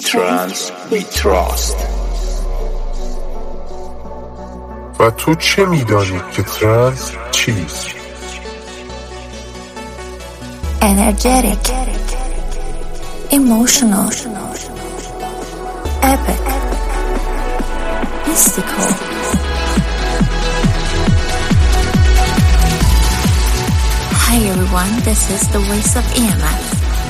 trance we trust. و تو چه میدانی که ترانس چیست؟ Energetic, emotional, epic, mystical. Hi everyone, this is the voice of EMF.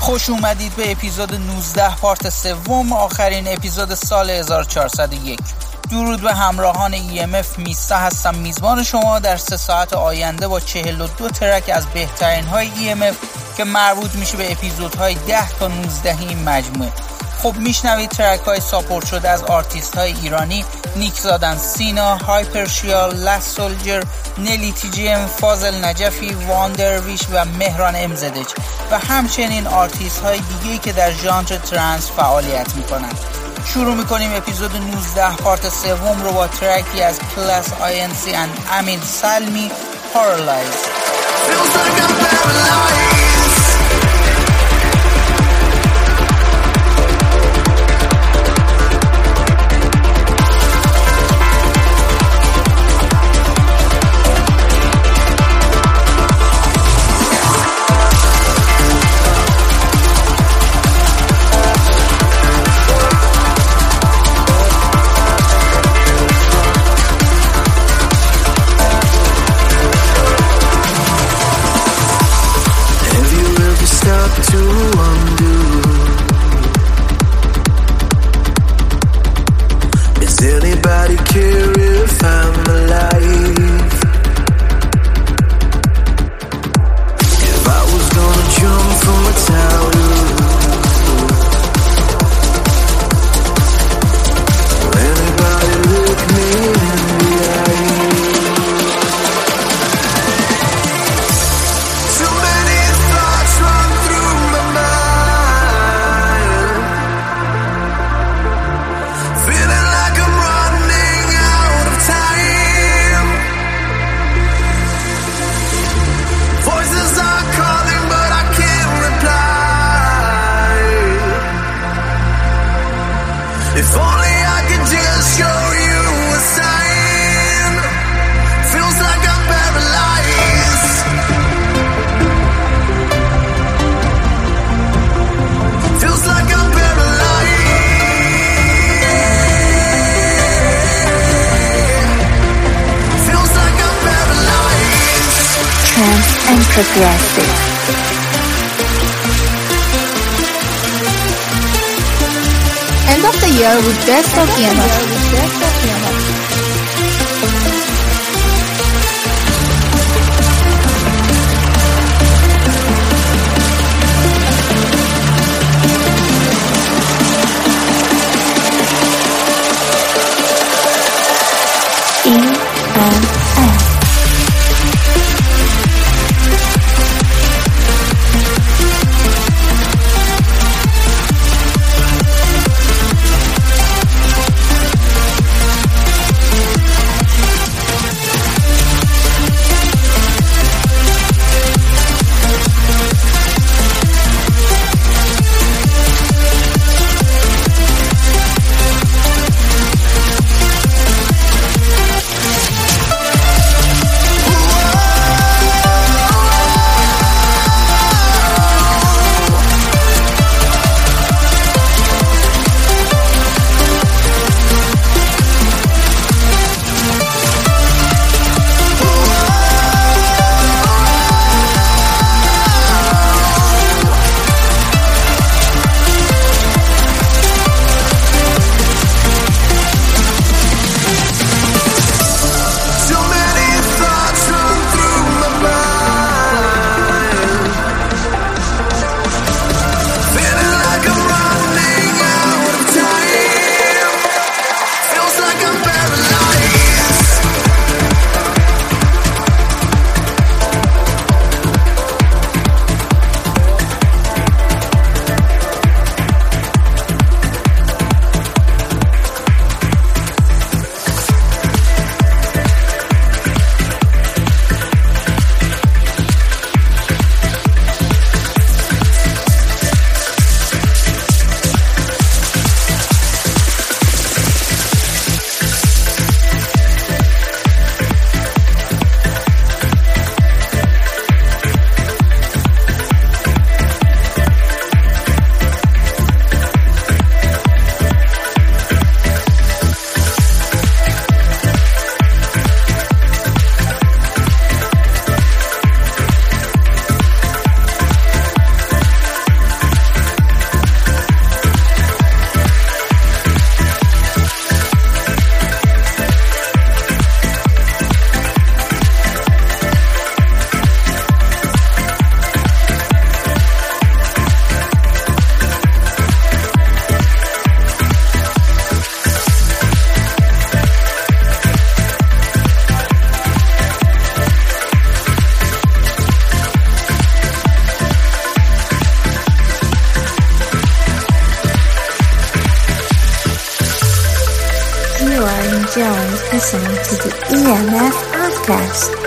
خوش اومدید به اپیزود 19 پارت سوم، آخرین اپیزود سال 1401. درود به همراهان EMF. میسته هستم، میزبان شما در 3 ساعت آینده با 42 ترک از بهترین های EMF که مربوط میشه به اپیزودهای 10 تا 19 این مجموعه. خب میشنوید ترک های ساپورت شده از آرتیست های ایرانی: نیکزادن سینا، هایپرشیال، لس سولجر، نلی تیجیم، فازل نجفی، واندر ویش و مهران امزدج و همچنین آرتیست های دیگهی که در ژانر ترنس فعالیت میکنند. شروع میکنیم اپیزود 19 پارت سوم رو با ترکی از پلاس آینسی و امین سلمی، پارالایز. Progressive. End of the year with Best of EMF. EMF. listening to the EMF podcast.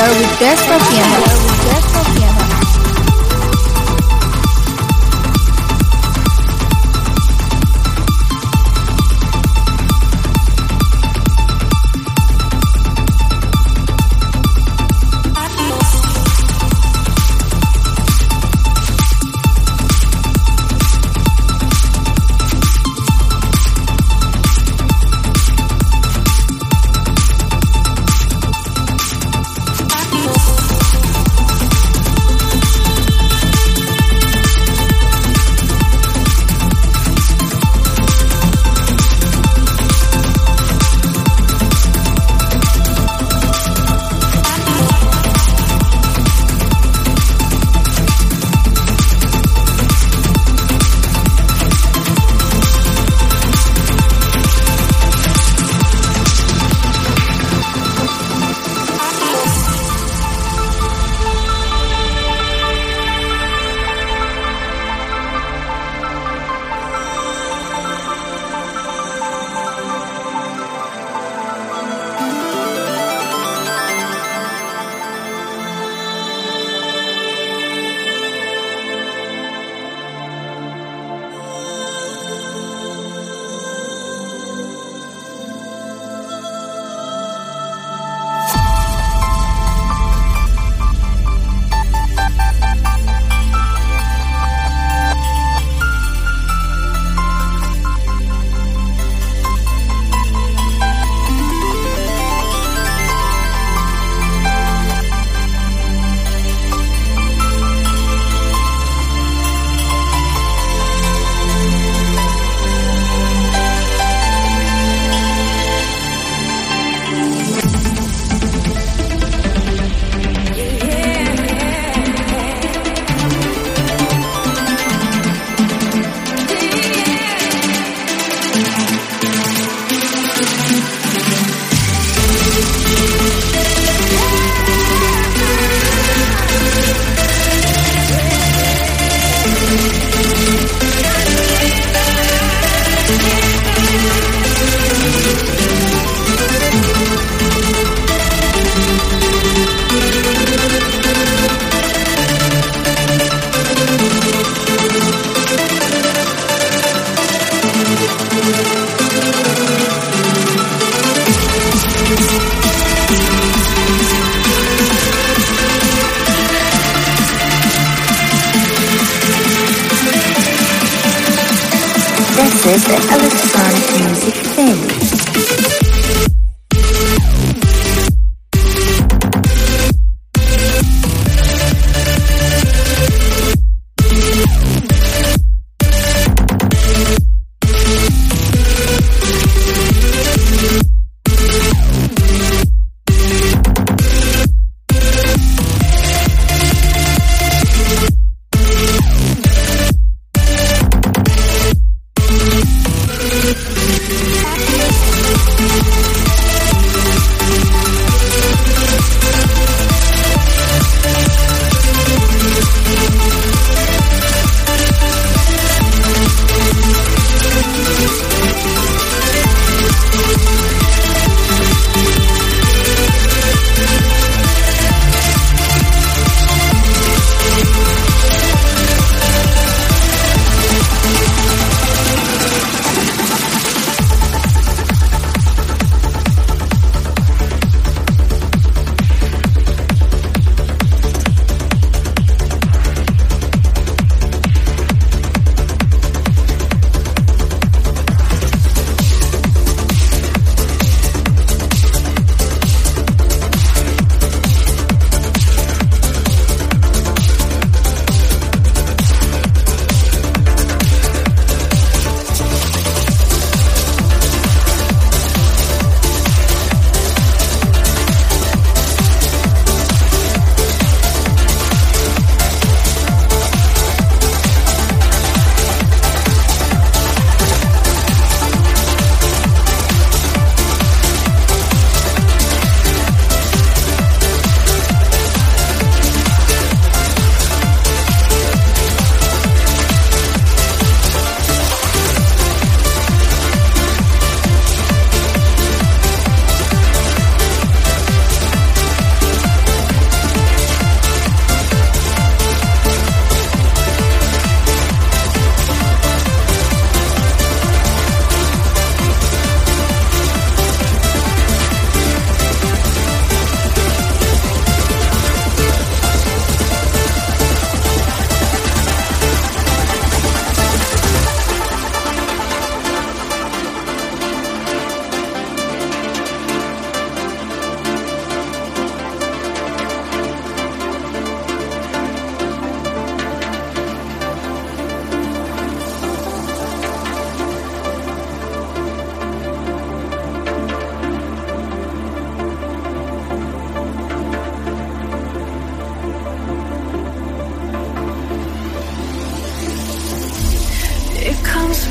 Hypershial with Best of Vienna. This is the Electronic Music Family.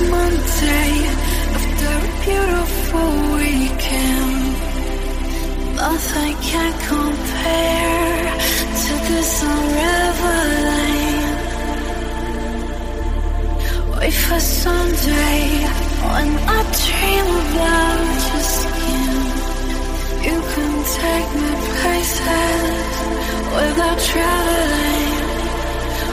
Monday after a beautiful weekend, nothing can compare to this unraveling. Wait for Sunday when I dream about your skin. You can take me places without traveling.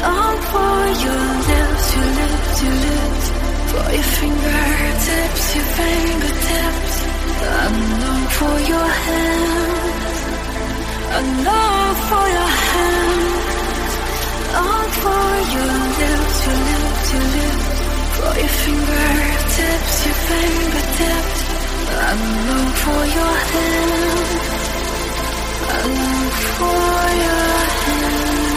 I'm for your lips, your lips, your lips. For your fingertips, your fingertips. I'm long for your hands. I'm long for your hands. I'm for your lips, your lips, your lips. For your fingertips, your fingertips. I'm long for your hands. I'm long for your hands.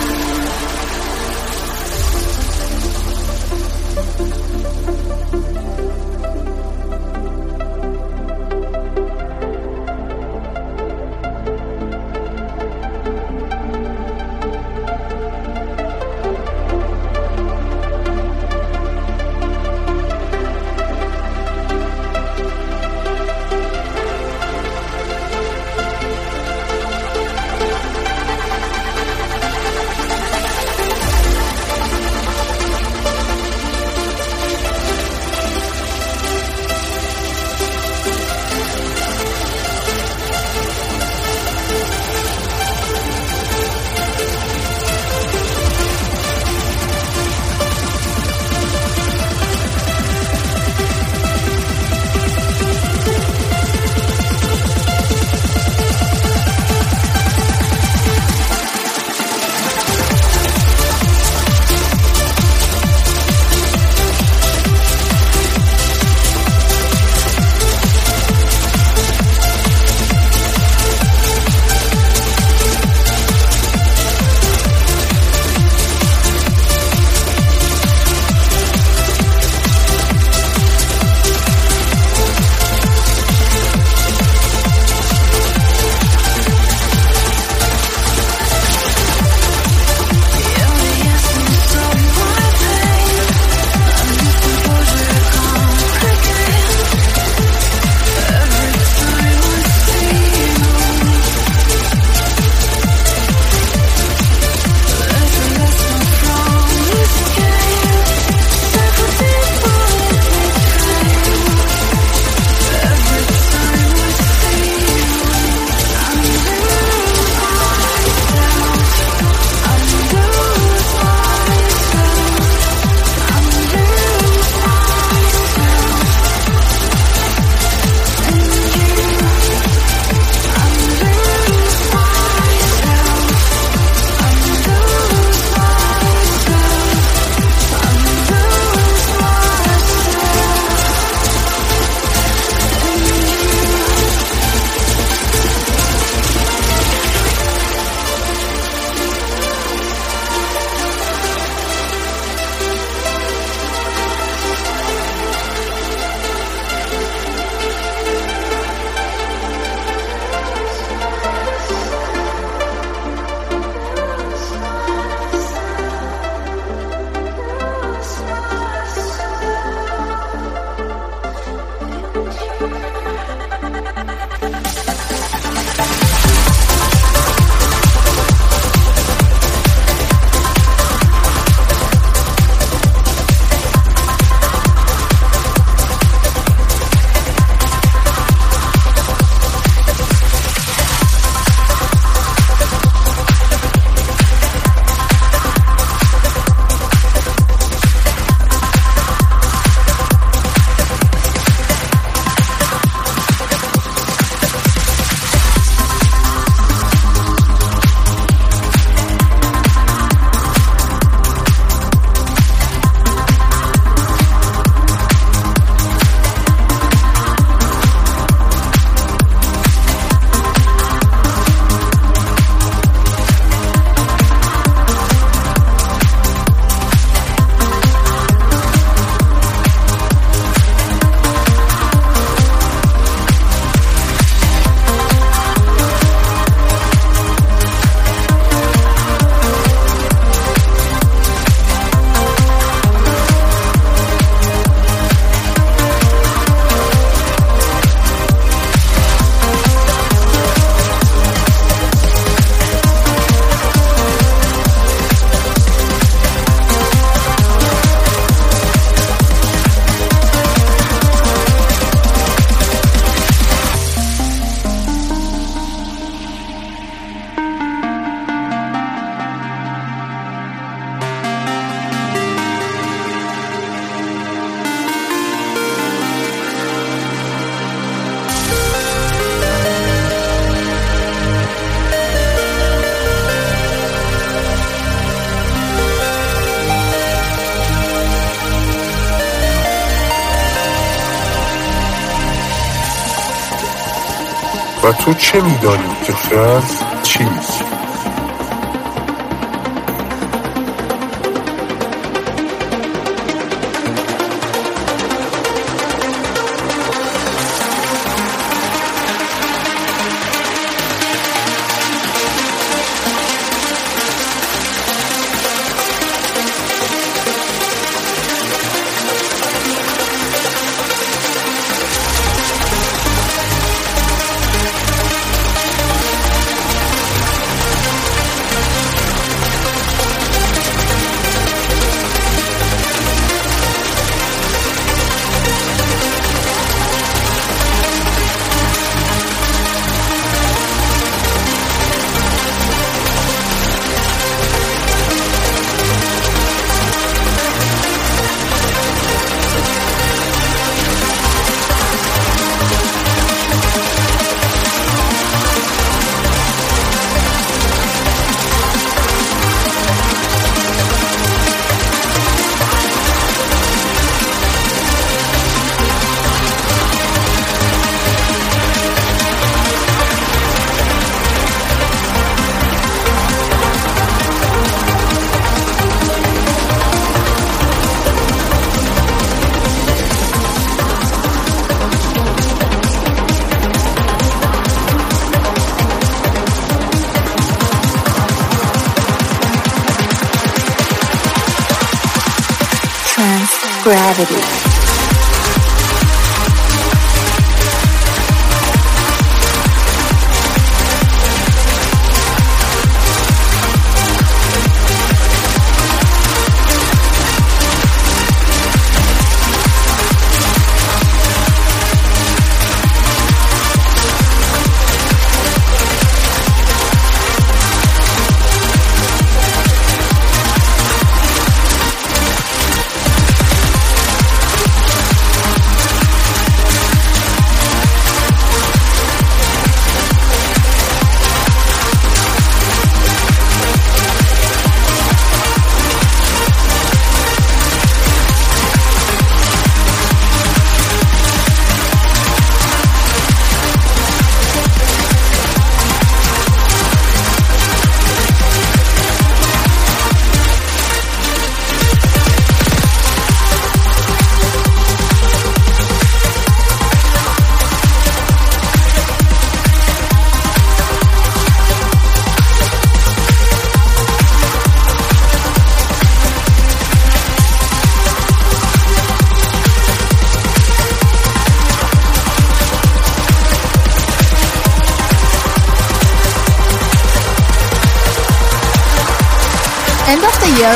و تو چه می‌دانی که خرس چیست؟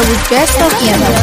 With best of EMF.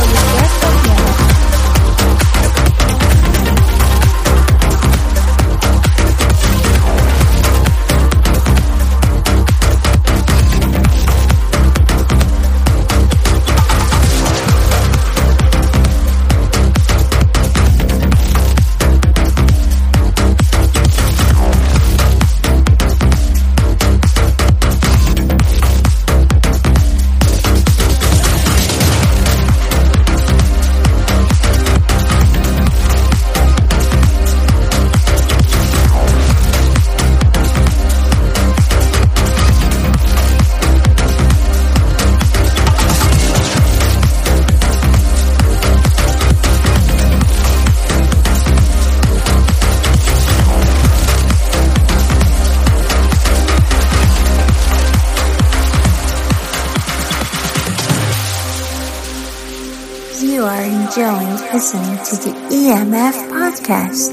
Listening to the EMF podcast.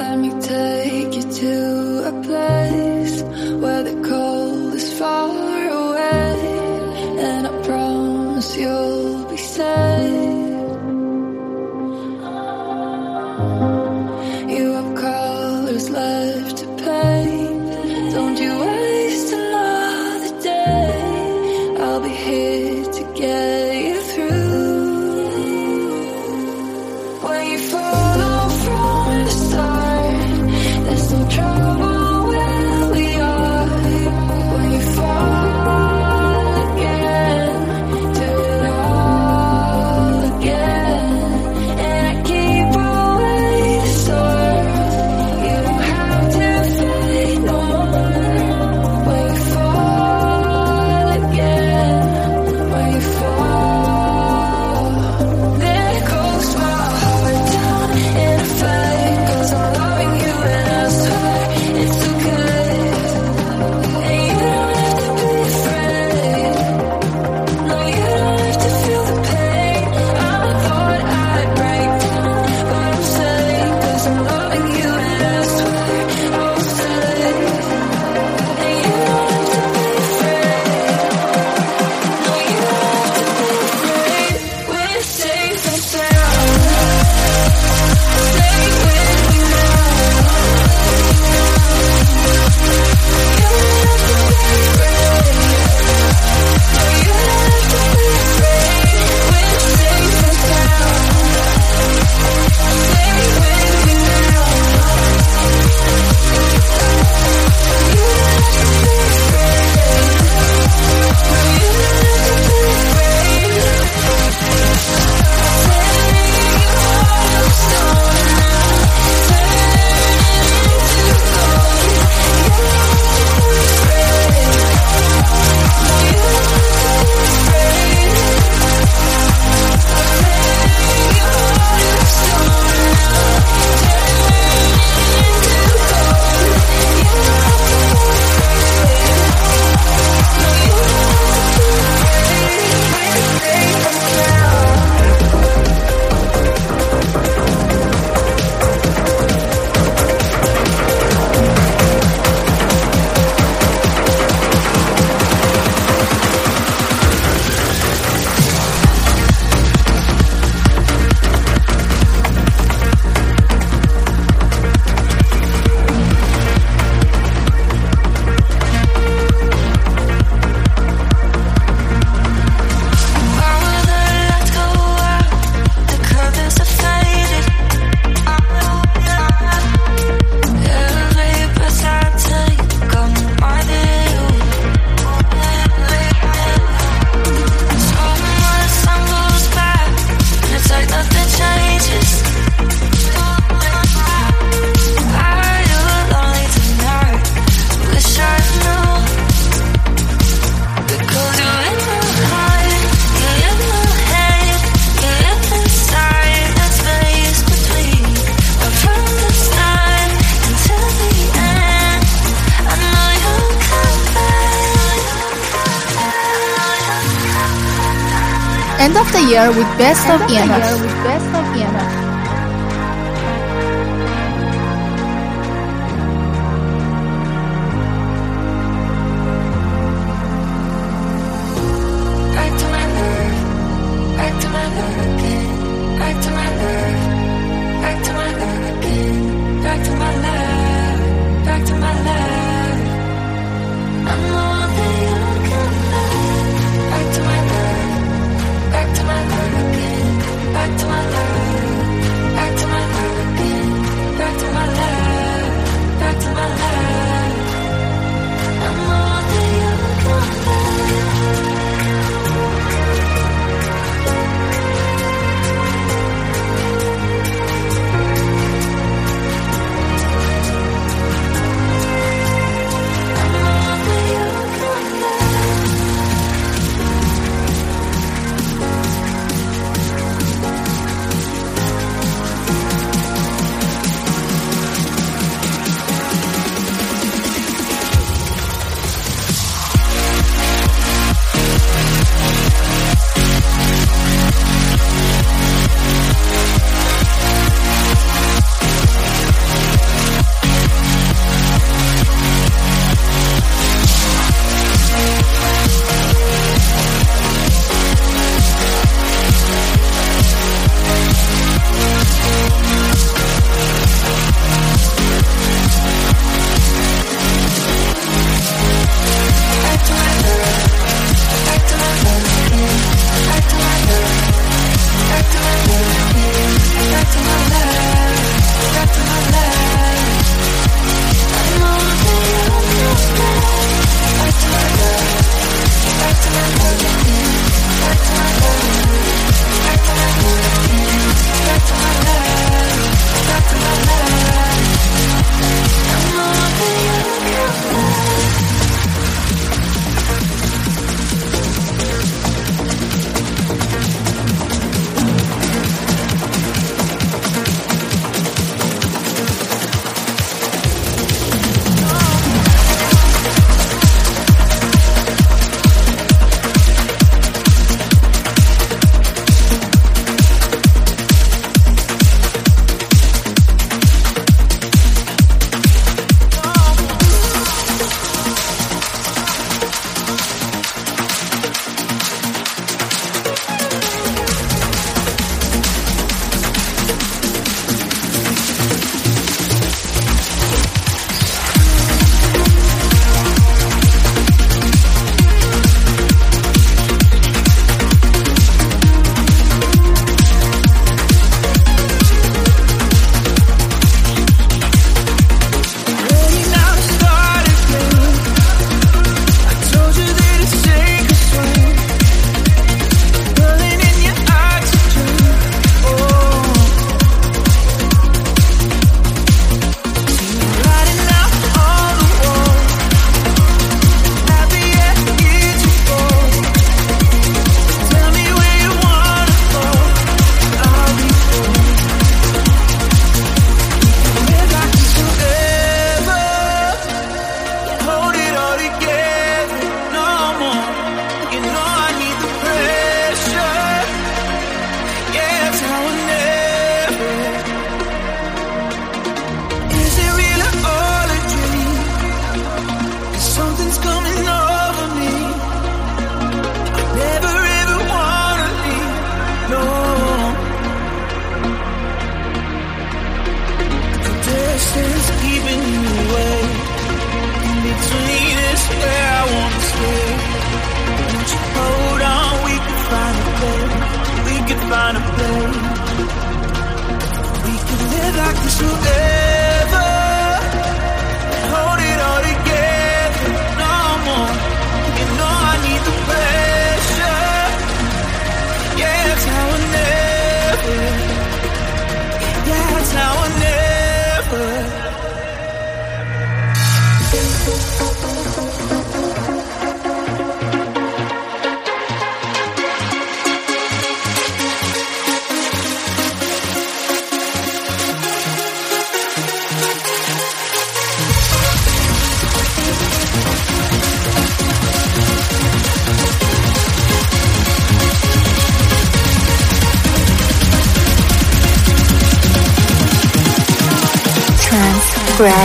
Let me take you to a place where the cold is far away, and I promise you'll be safe. You have colors left to paint. Don't you waste another day. I'll be here to get you through. When you End of the year with Best of Vienna.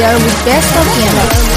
With best of piano.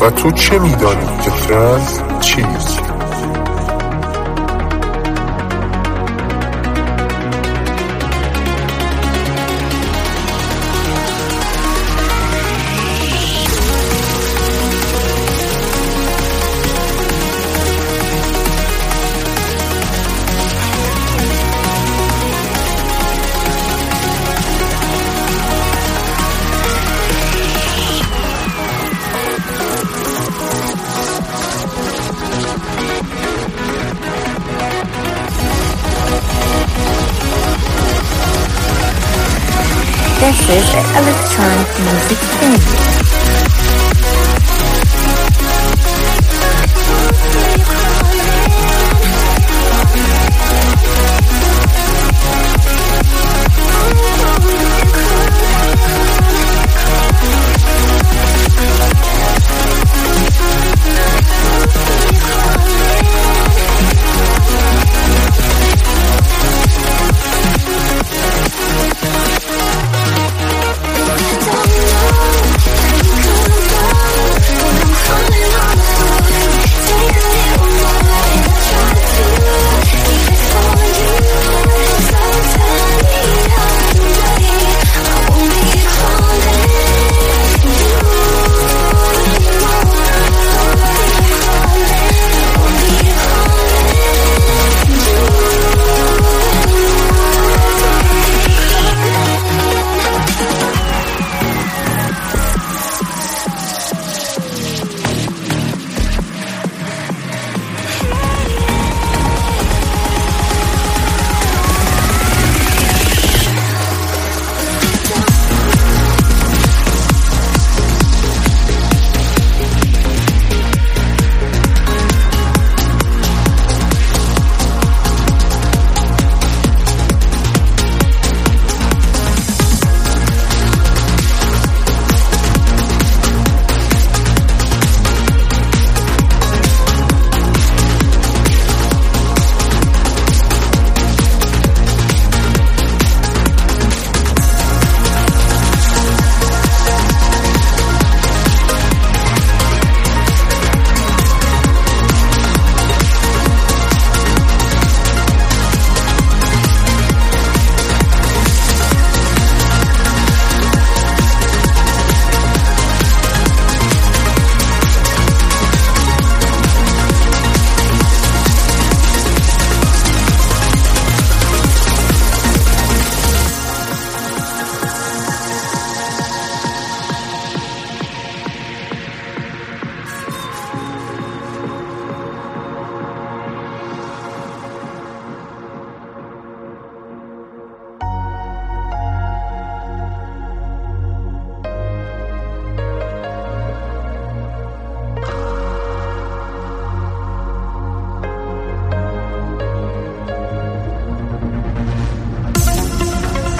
و تو چه میدانی که فرز چیست؟ This is Electronic Music Family.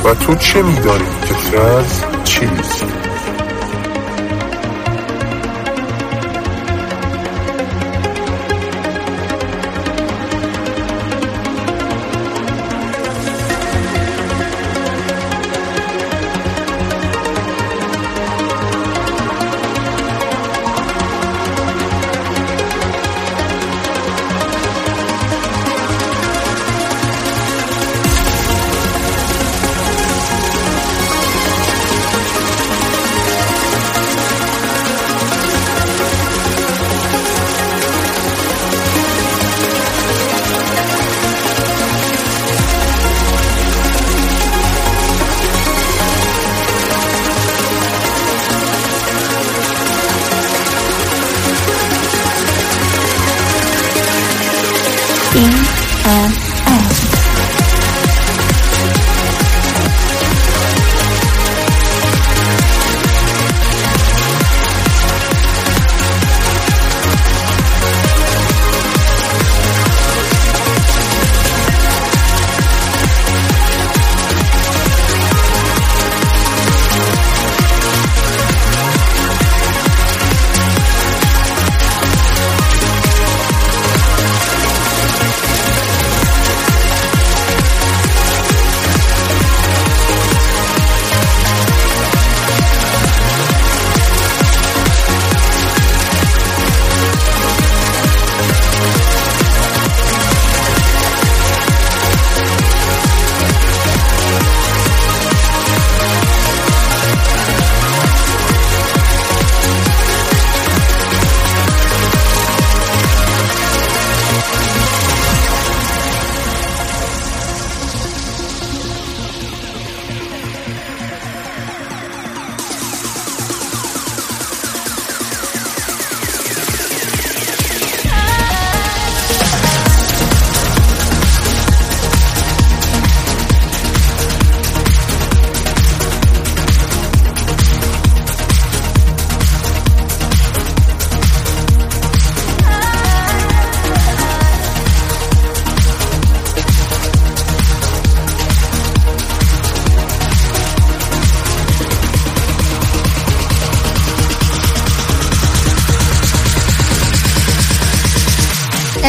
و تو چه می‌دانی که ترنس چیست؟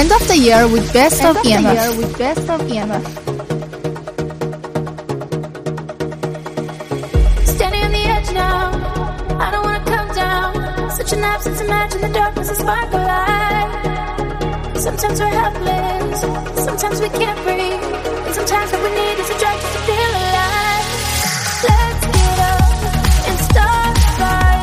End of the year with best of EMF. Standing on the edge now, I don't want to come down. Such an absence, imagine the darkness, a spark of light. Sometimes we're helpless, sometimes we can't breathe. And sometimes what we need is a drug just to feel alive. Let's get up and start the fire.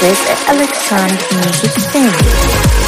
This is Electronic Music Family.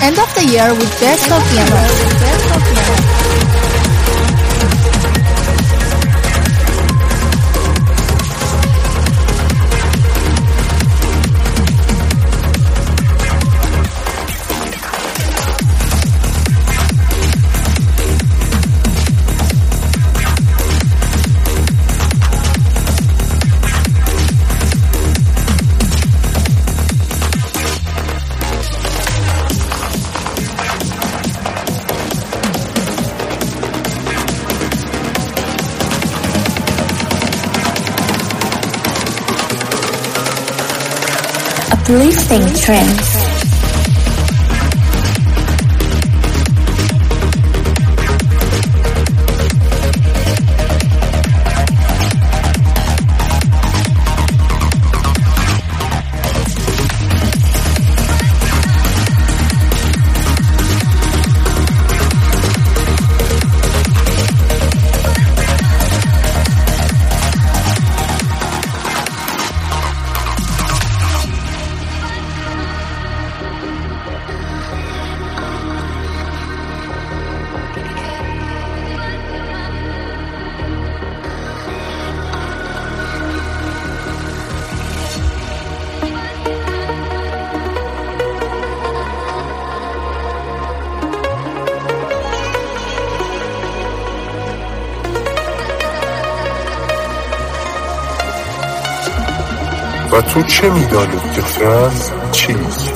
End of the year with Best of Piano. Uplifting trends. و تو چه می‌دانی که فرانس چیست؟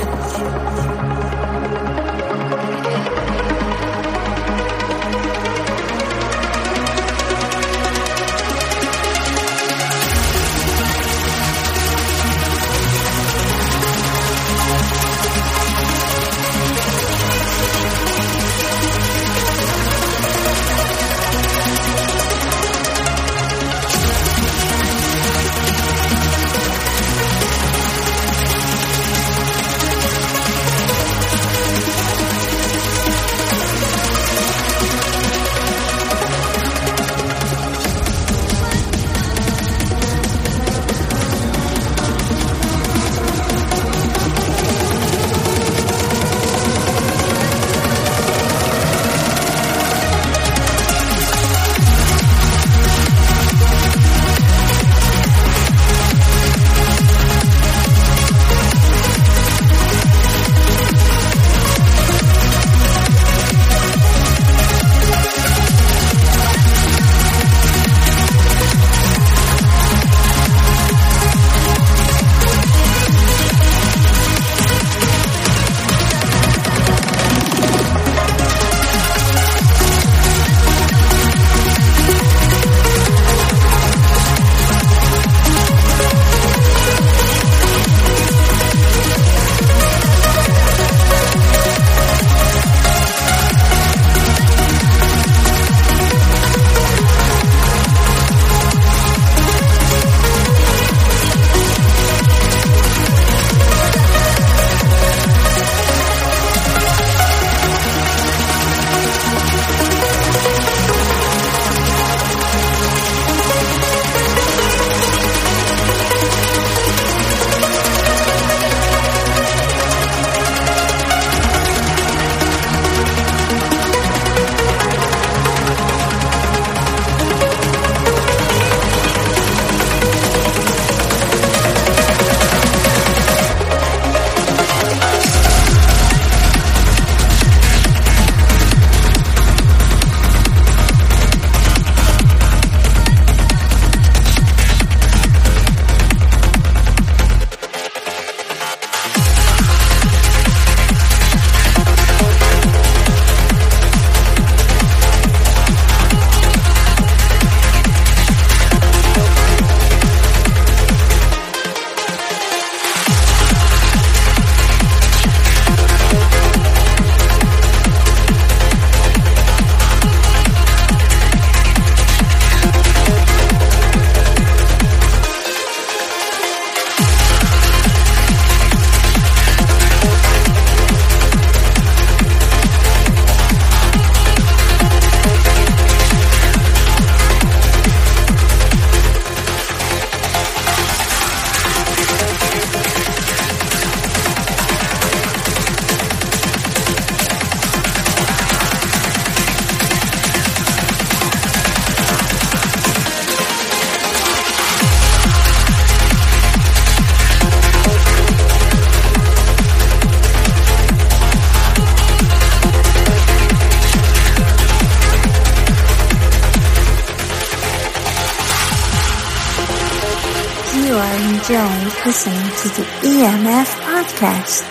you are enjoying listening to the EMF podcast.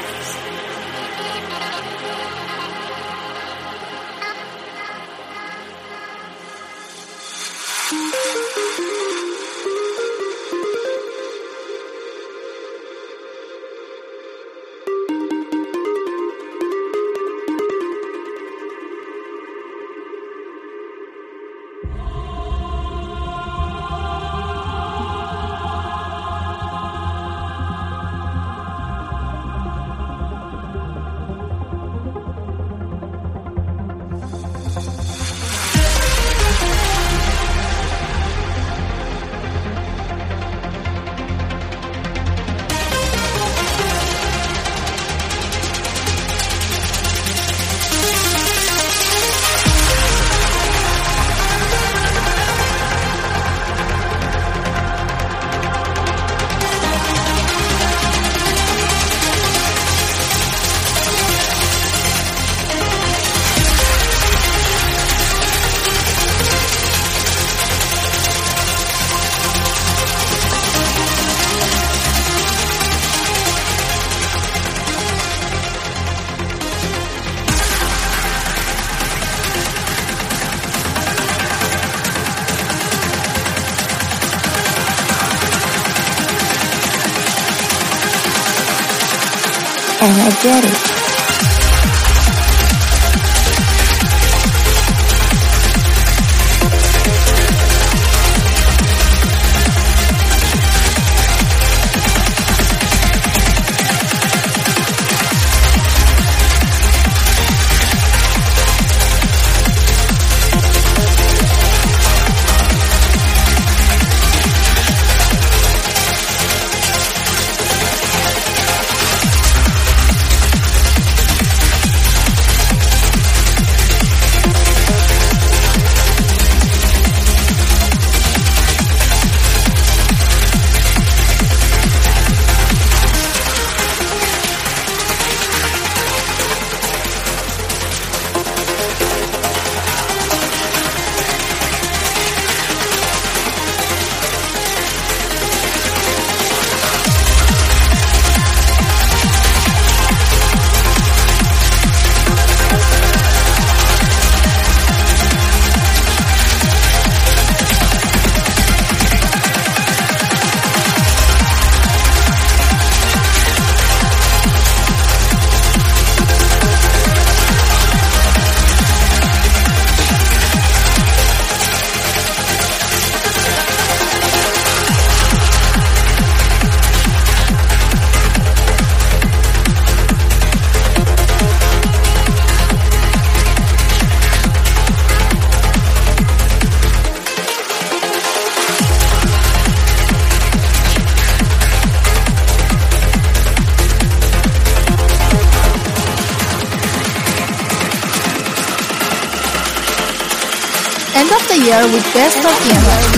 Energetic. With best of the end.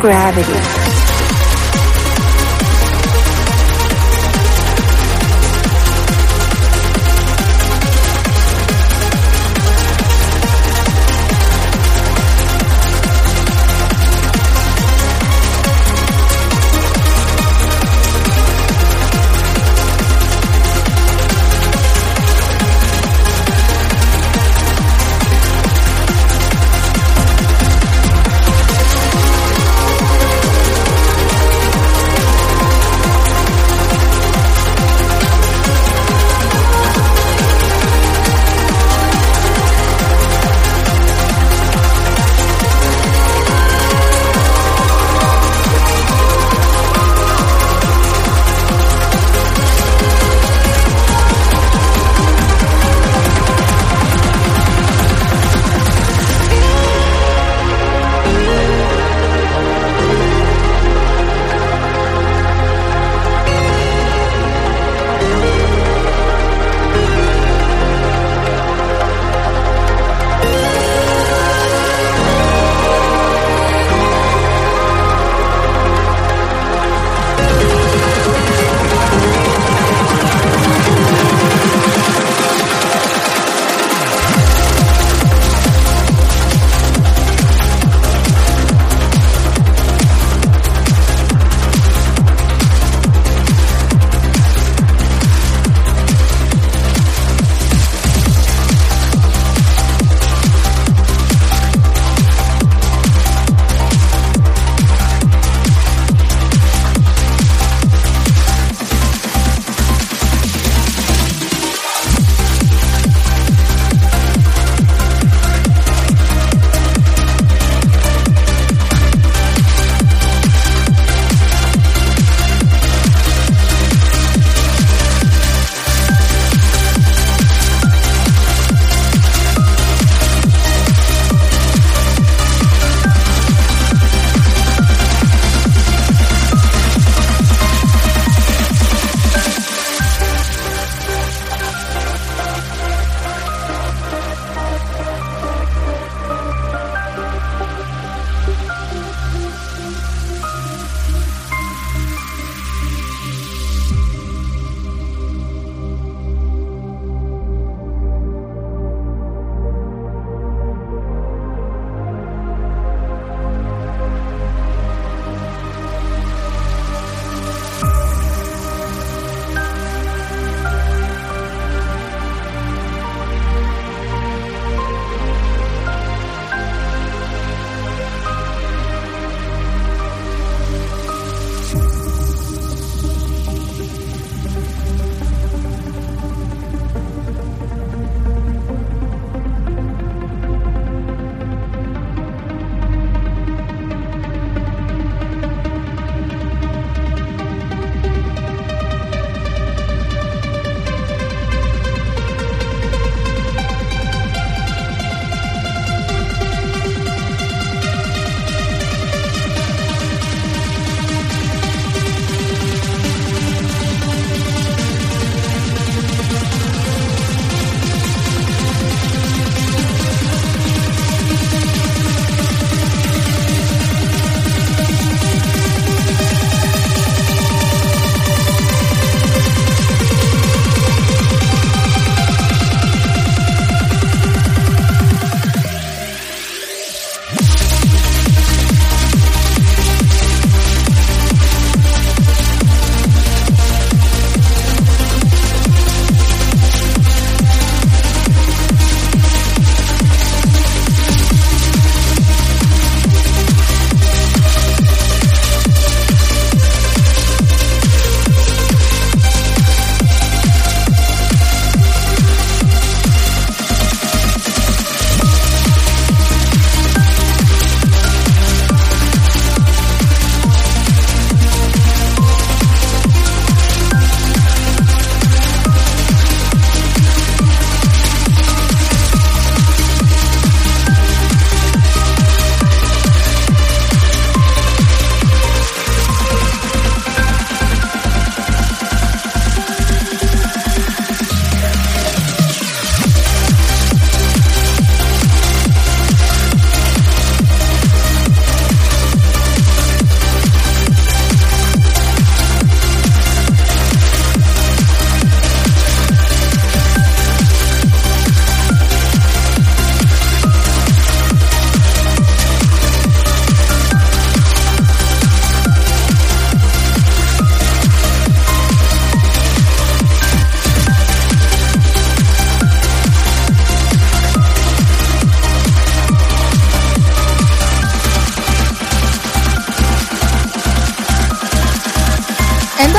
Gravity.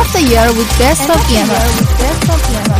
of the year with Best of Vienna.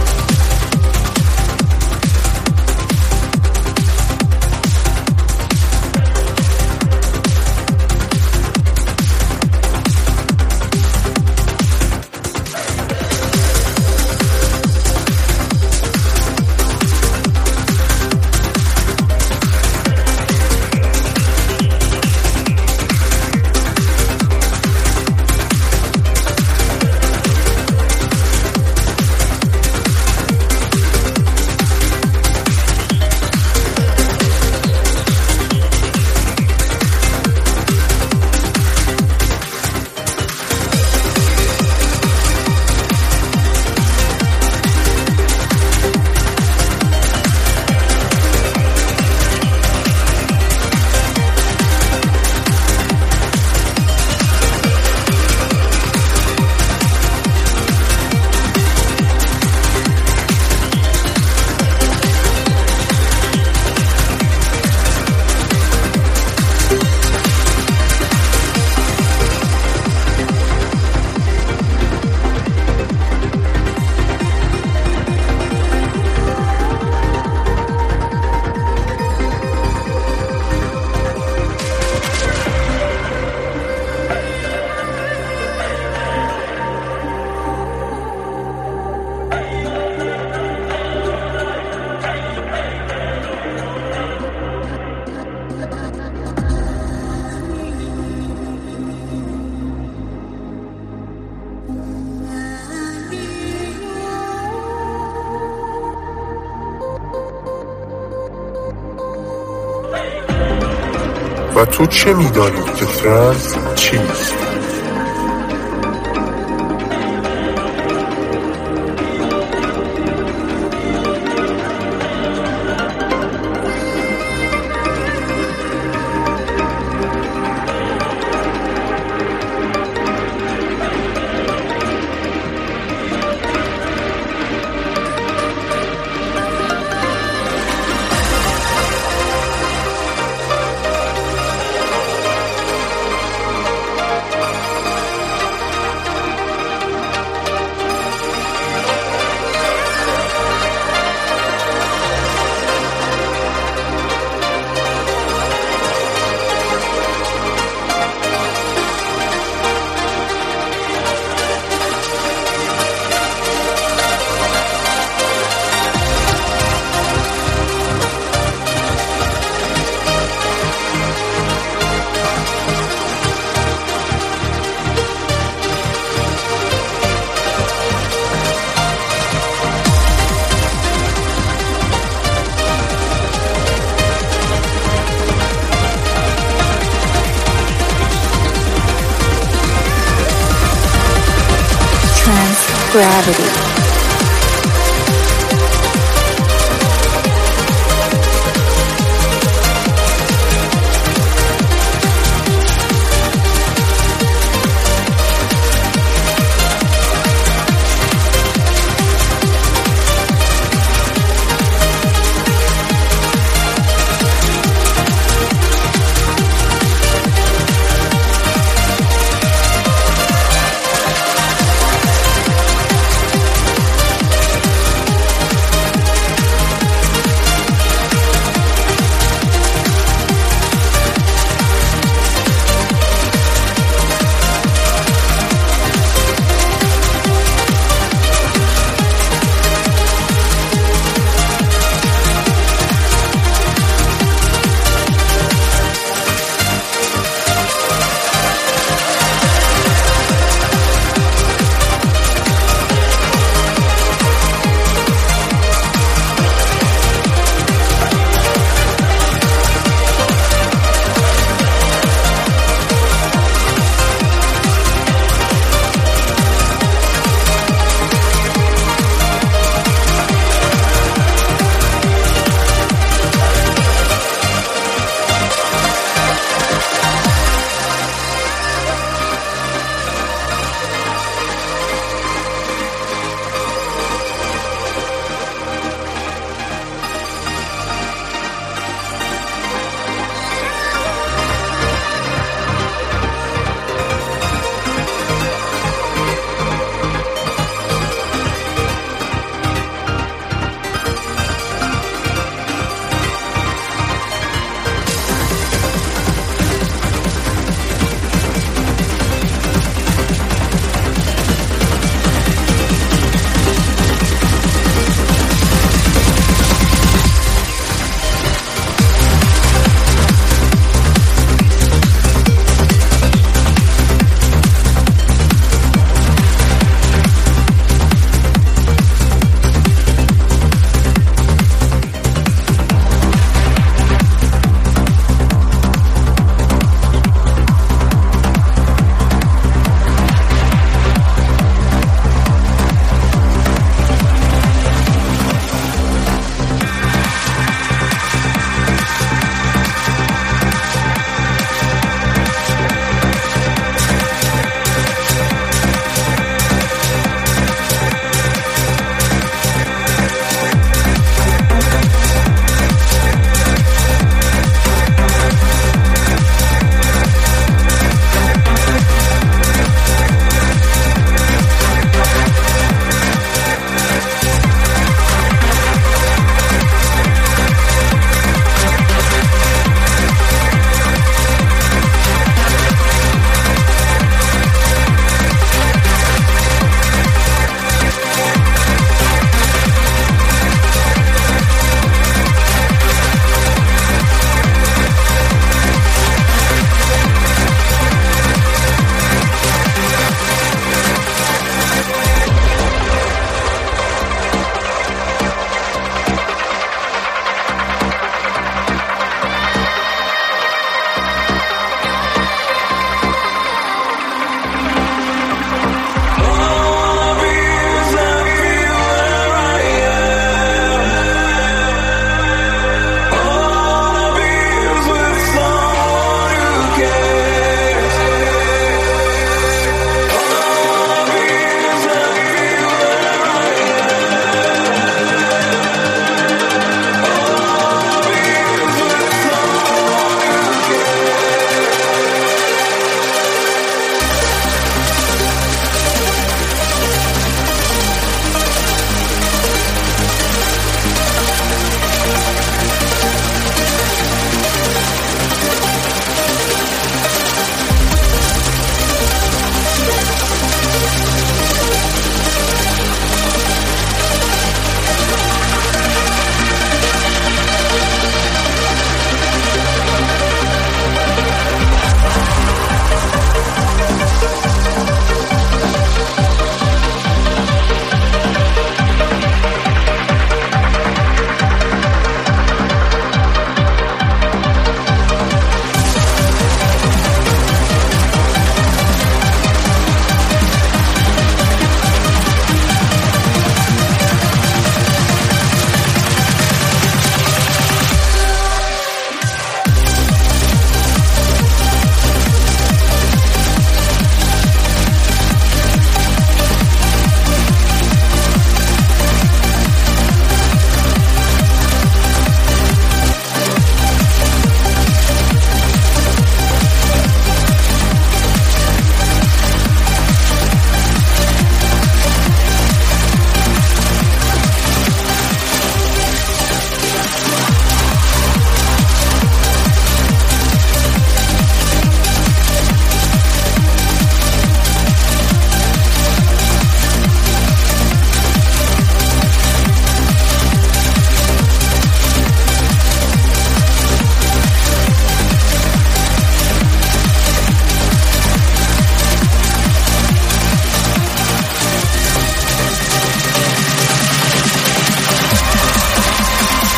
و تو چه می‌دانی که فرانس چیست؟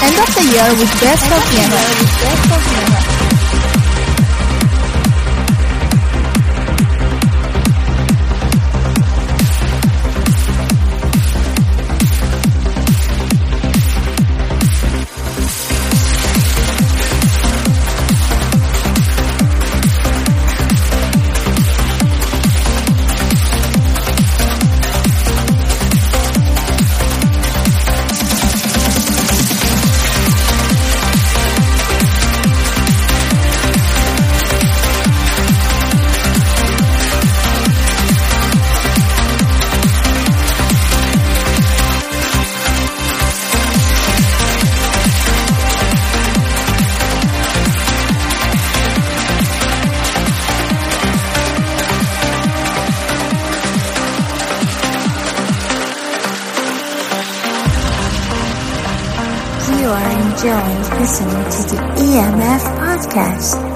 End of the year with Best for Piano. Listening to the EMF podcast.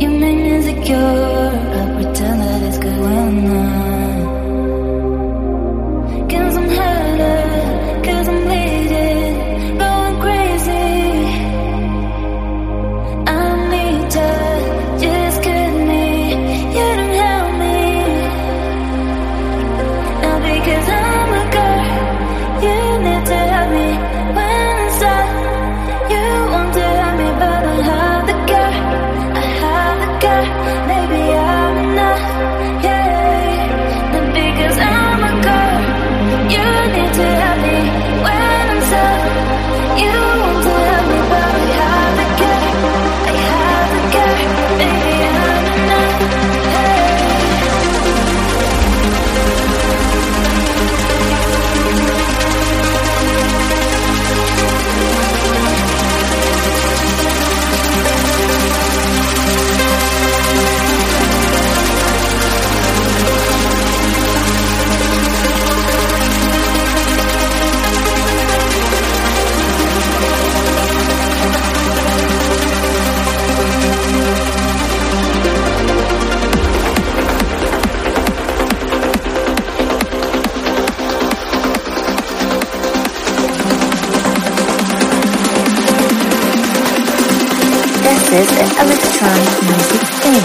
You make me insecure. I pretend that it's good when I'm not. 'Cause I'm harder, 'cause I'm bleeding, going crazy. I need you, just get me. You don't help me. Not because I'm a girl. You need to help me when it's dark. You want to help me, but I hide the girl. I hide the girl. Maybe I'm enough, yeah. Not because I'm a girl. You need to help me when I'm sad. You want to help me, but I hide the girl. I hide the girl. Maybe I'm enough, yeah. This is an electronic music thing.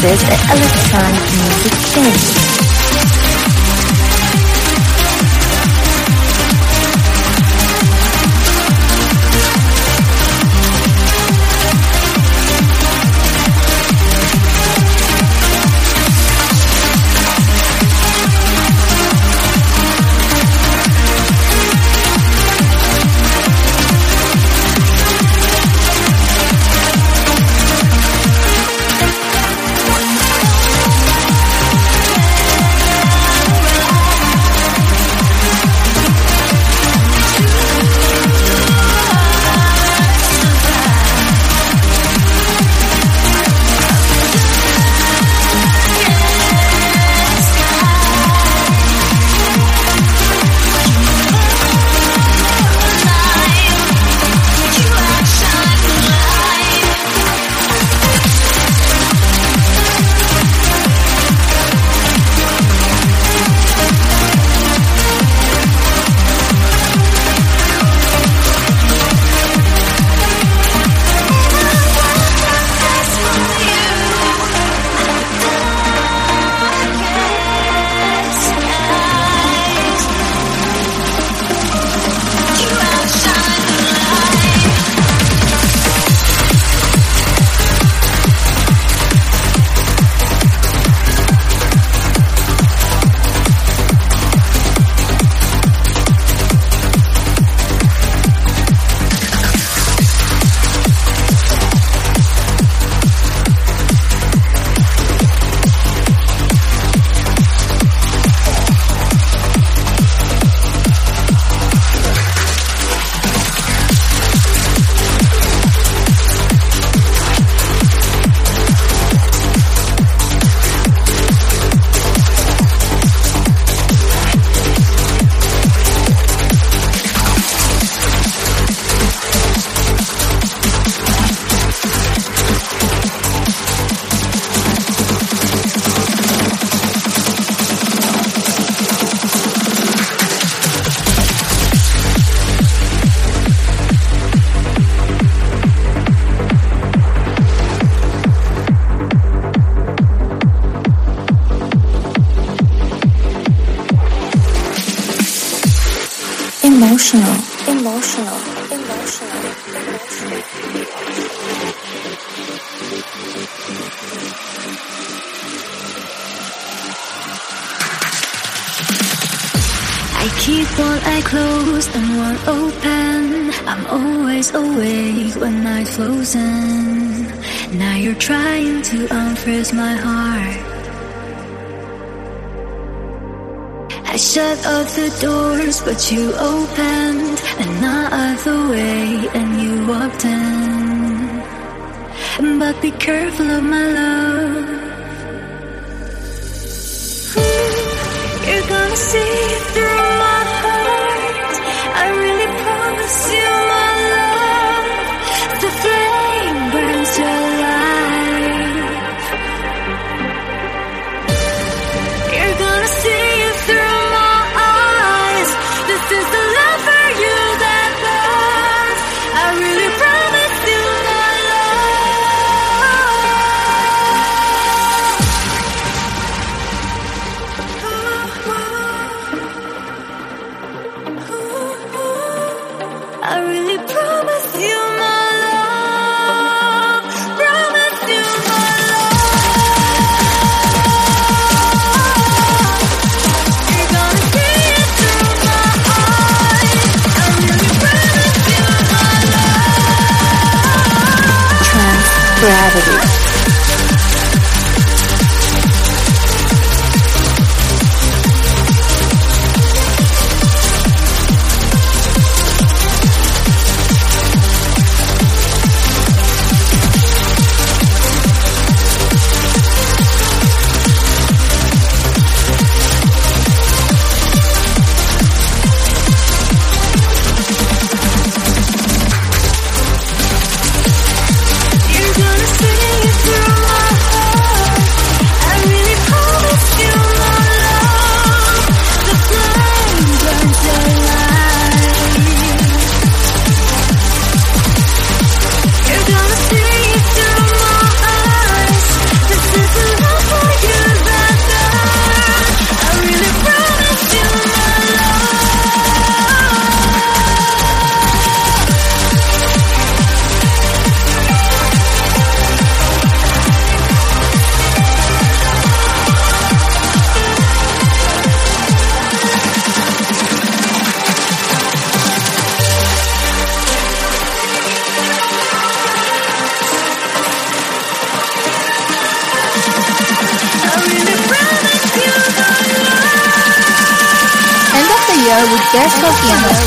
This is Electronic Music Family. The doors, but you opened another way and you walked in. But be careful of my love. You're gonna see through my heart. I really promise you my love. The flame burns your life. You're gonna see it through. This is the love for you that loves. I really promise you my love. I really promise you my love. Promise you my love. You're gonna see it through my gravity. You're gonna see it. Soljeer with Best of Vienna.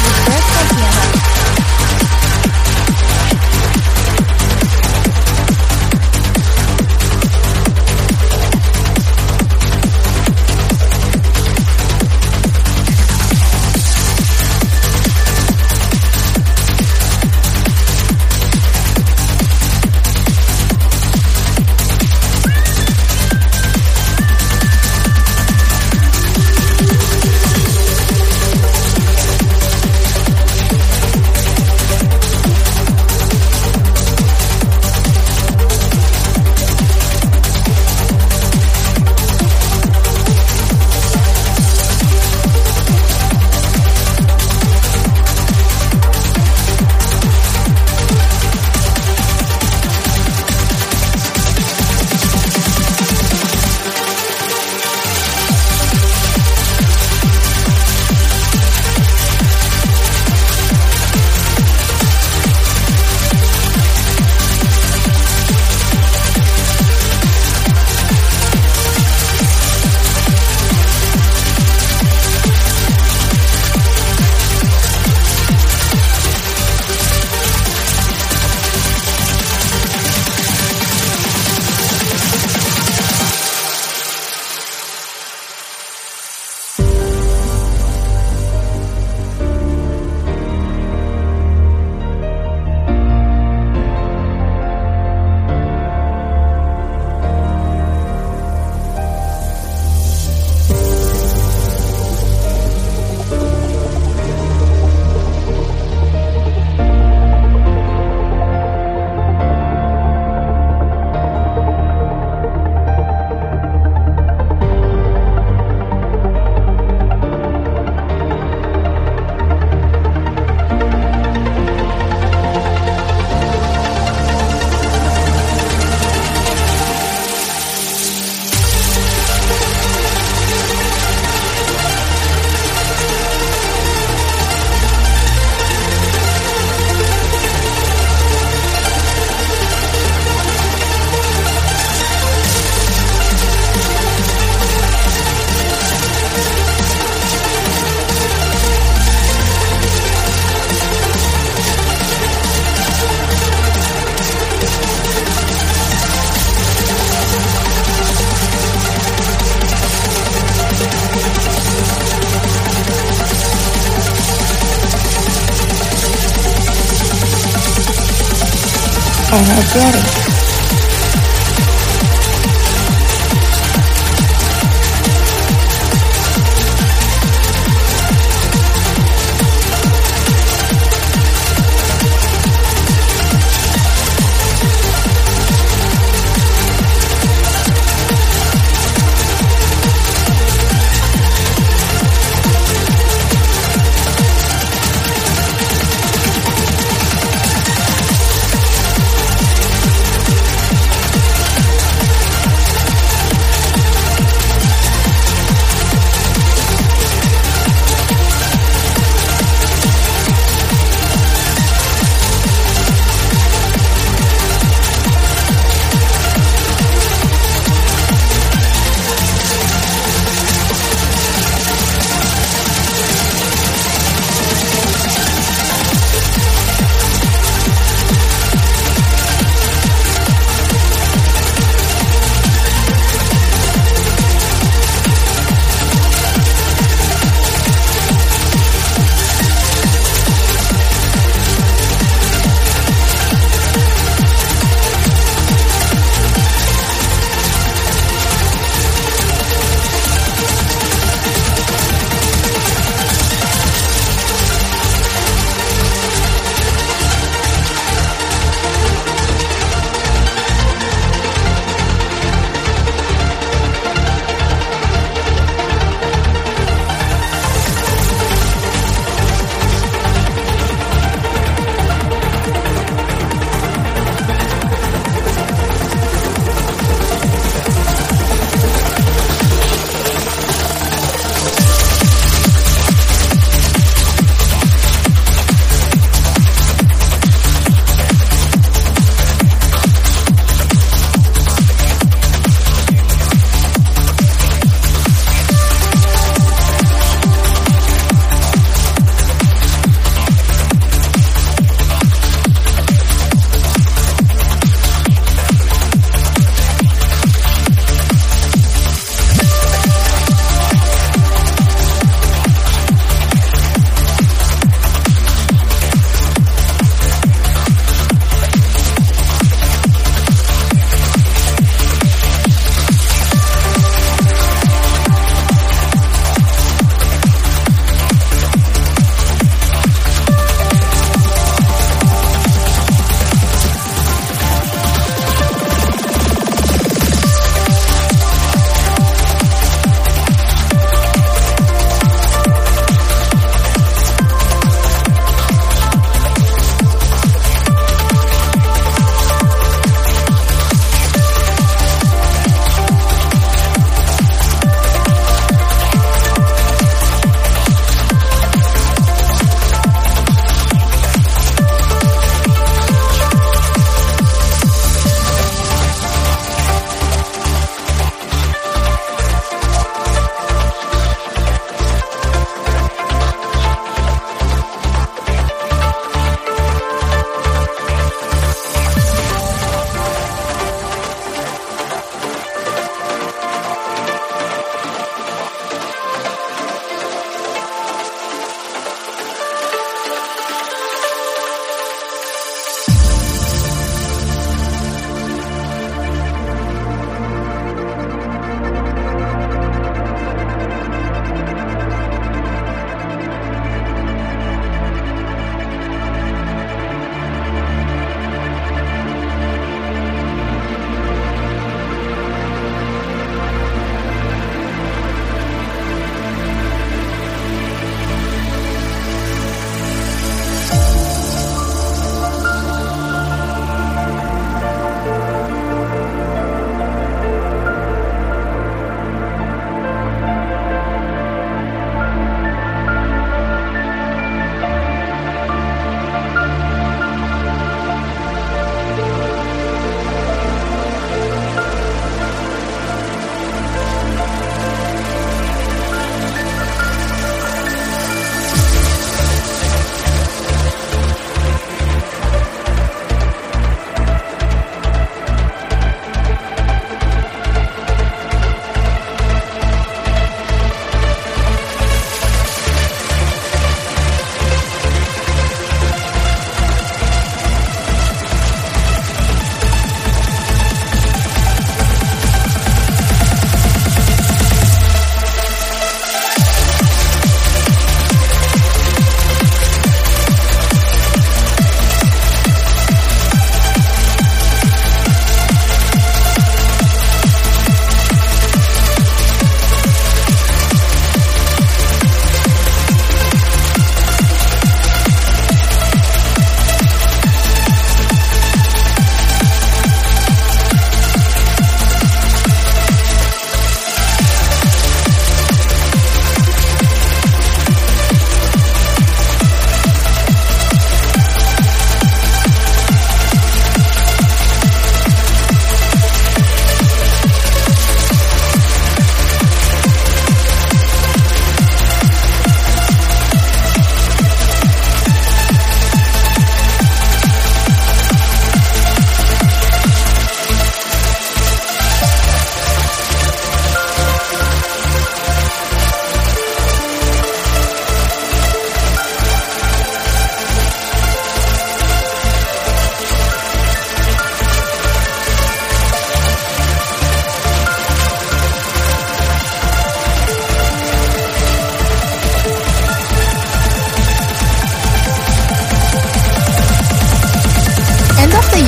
Energetic.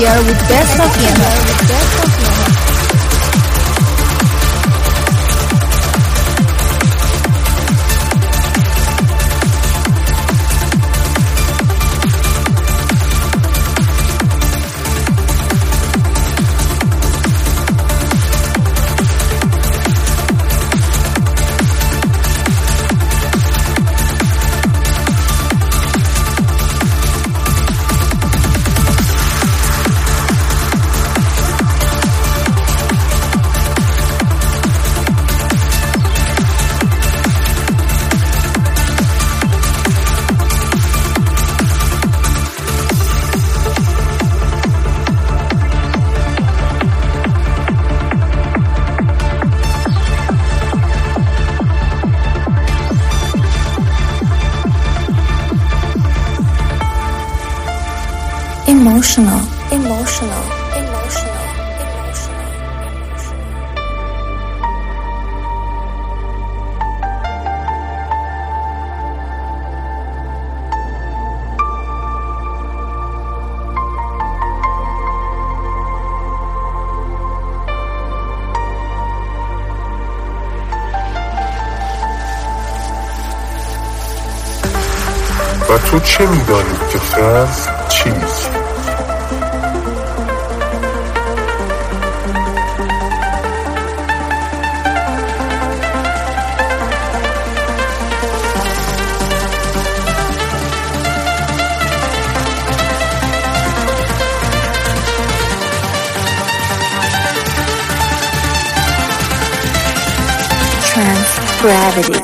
Soljeer with Best of Him. و تو چه می‌دانی که خرس چیست؟ Transgravity.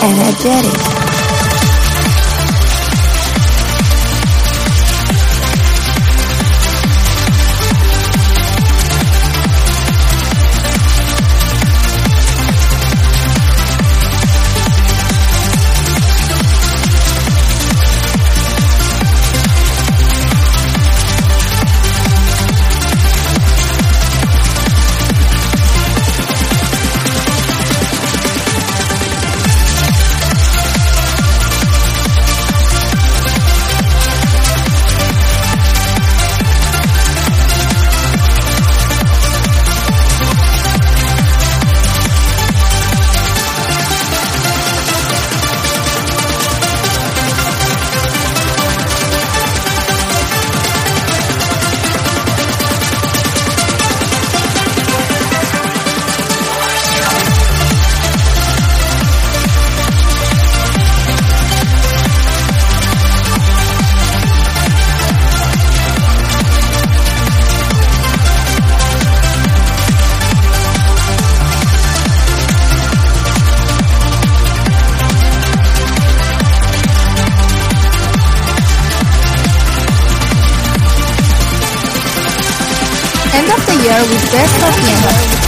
energetic. With best of piano.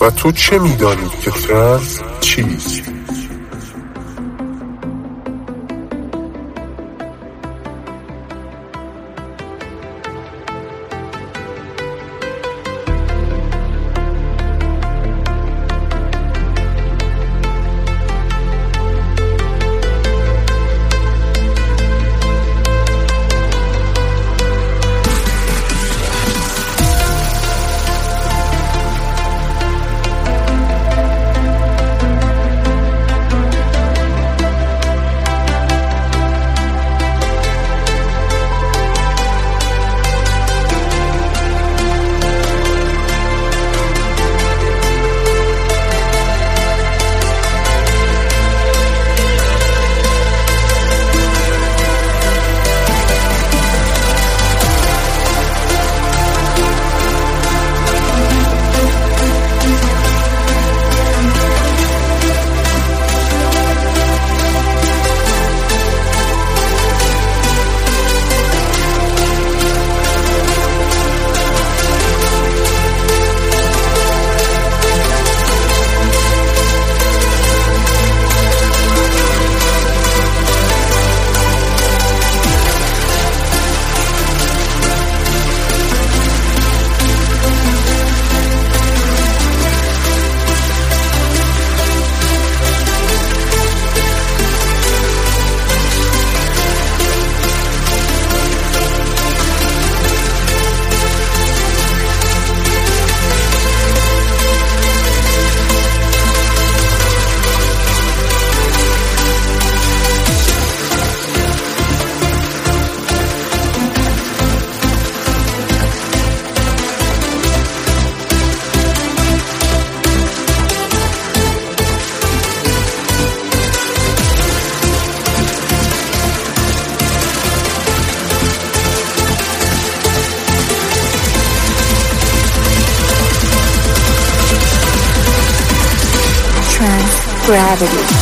و تو چه می‌دانی که ترنس چیست؟ gravity.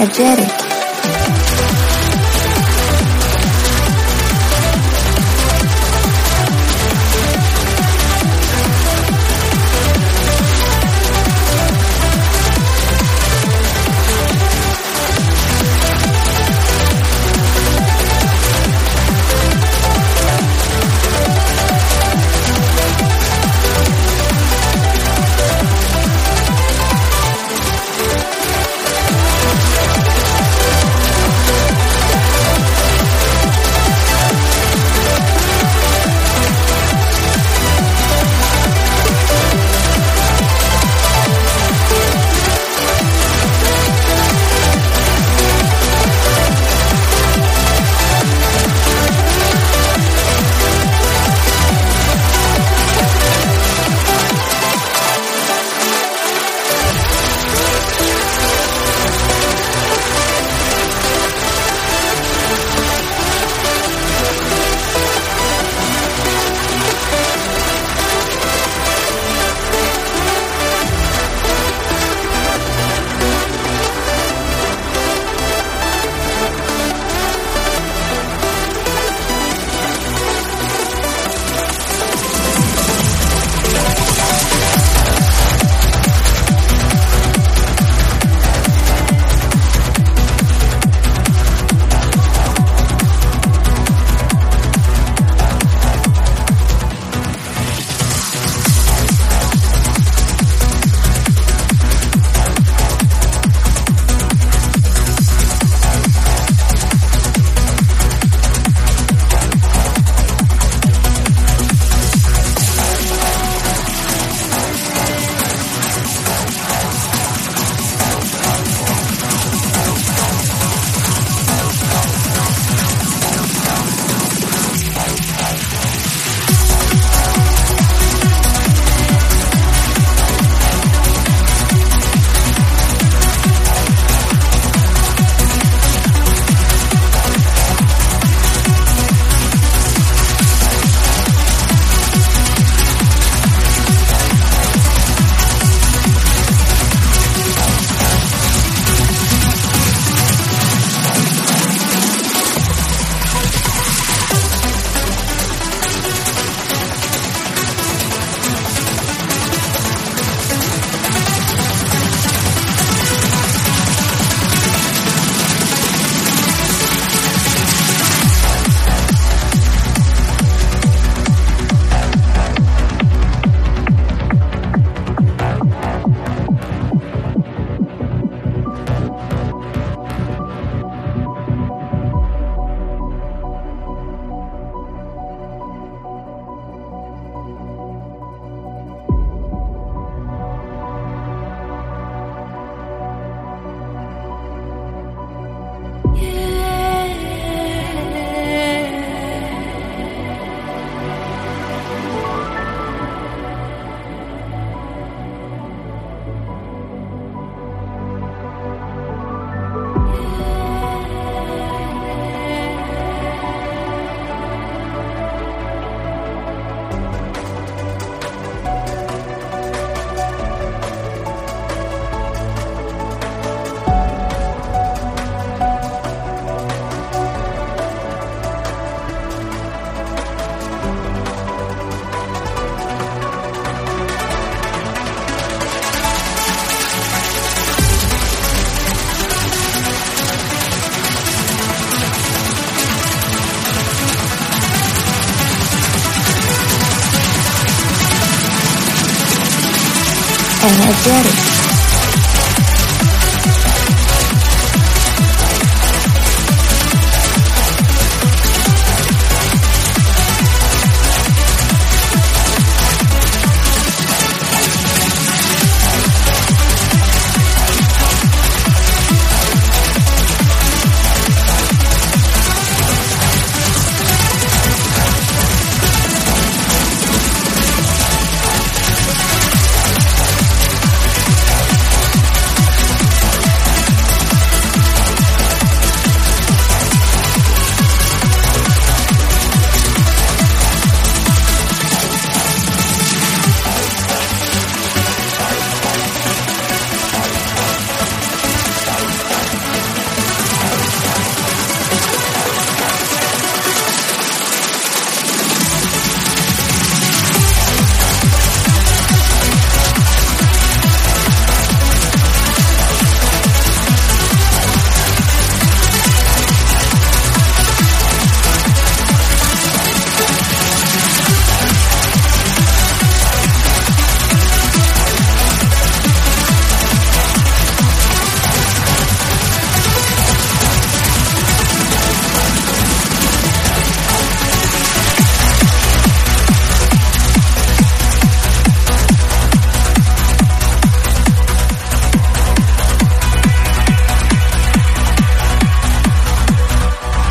energetic. Energetic.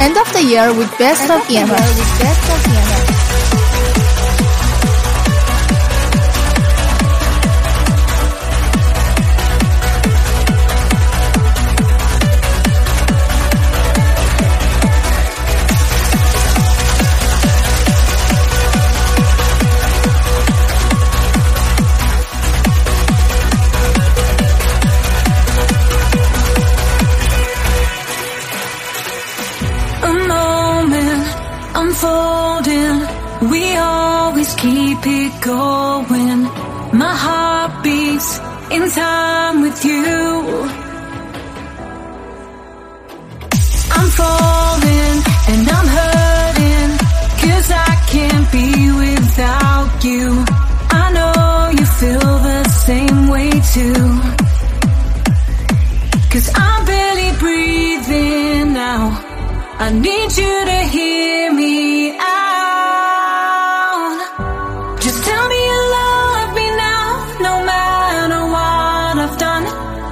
End of the year with Best of EMF. Going, my heart beats in time with you. I'm falling and I'm hurting, 'cause I can't be without you. I know you feel the same way too, 'cause I'm barely breathing now. I need you to hear me out.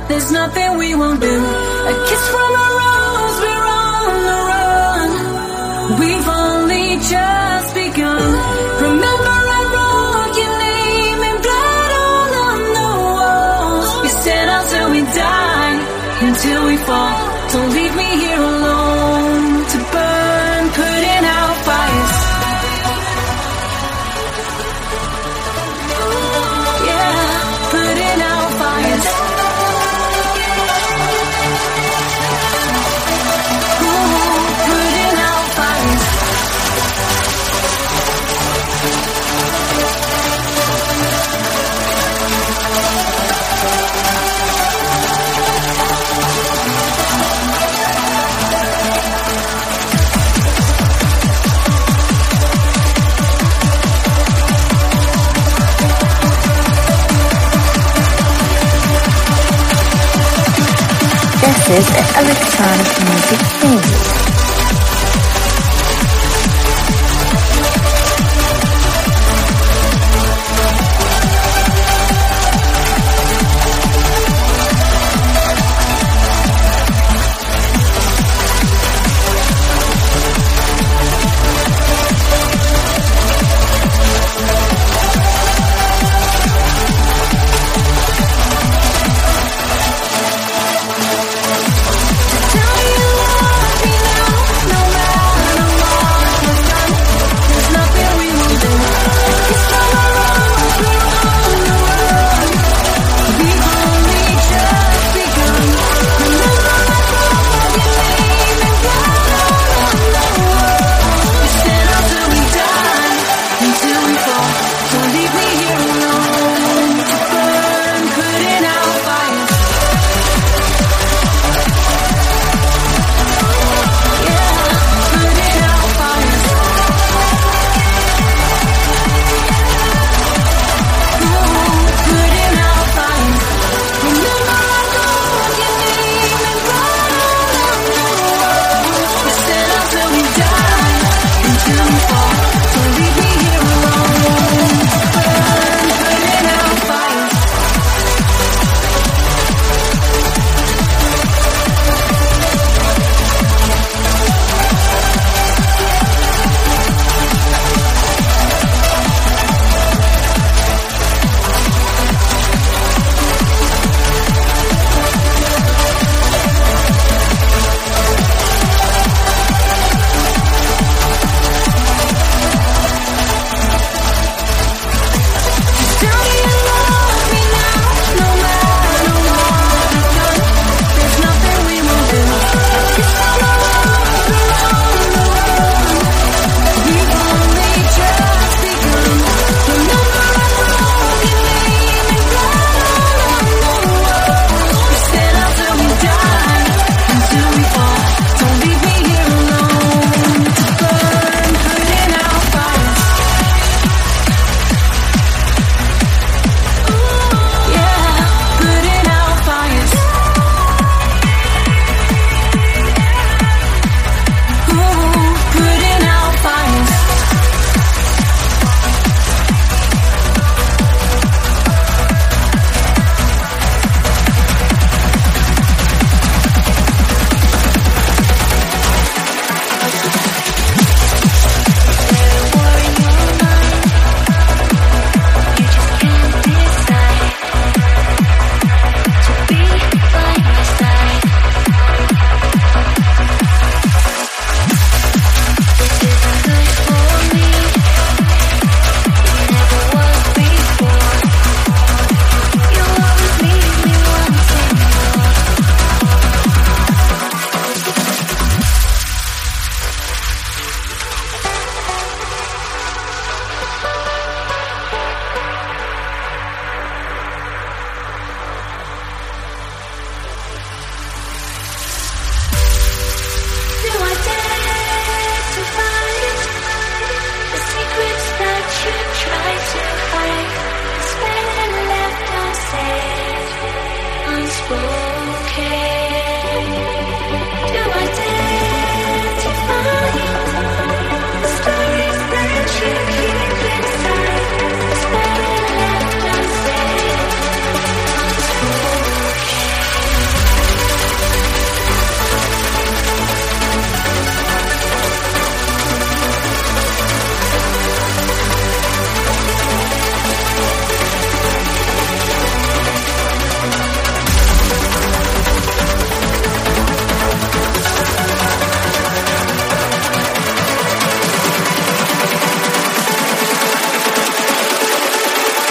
There's nothing we won't do. A kiss from a rose, we're on the run. We've only just begun. Remember I wrote your name in blood all on the walls. You said until we die, until we fall. Don't leave me here alone to burn, putting out fires. Yeah, putting out fires. This is an electronic music family. Tell me you love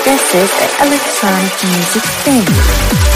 This is the Electronic Music Family.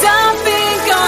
I've been gone.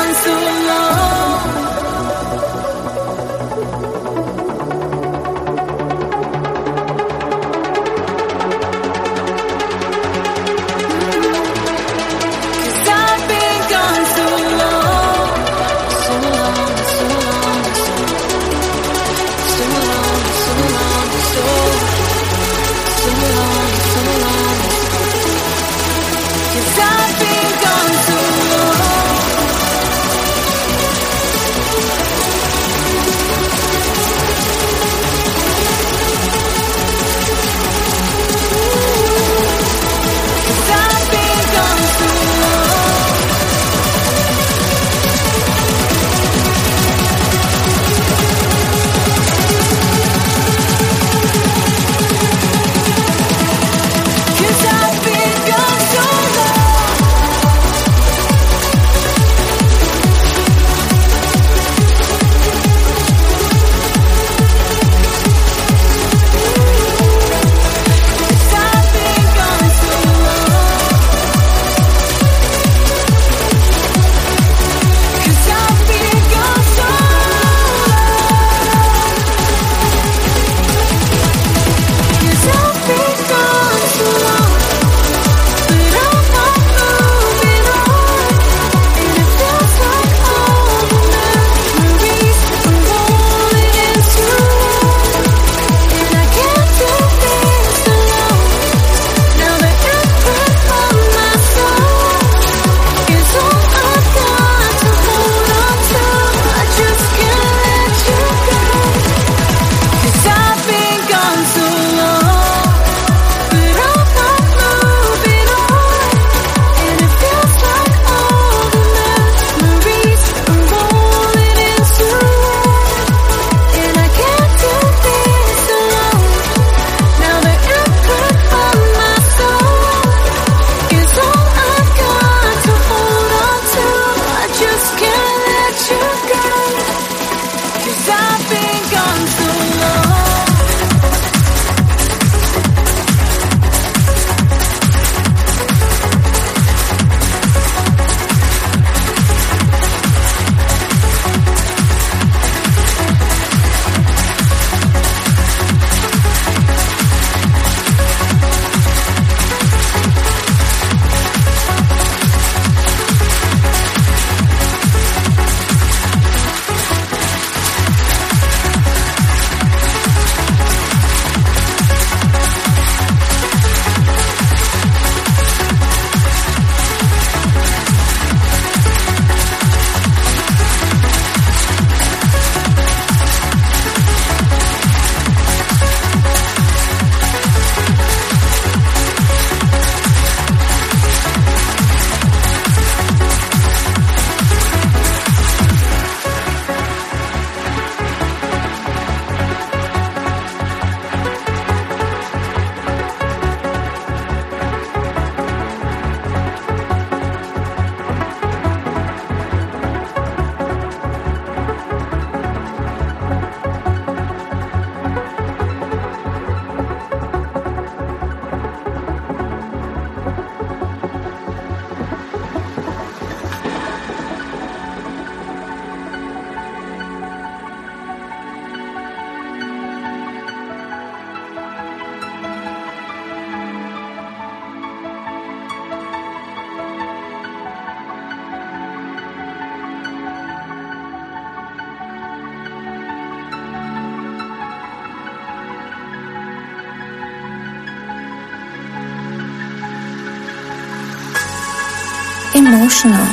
emotional.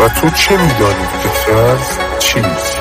و تو چه می‌دانی که ترس چیست؟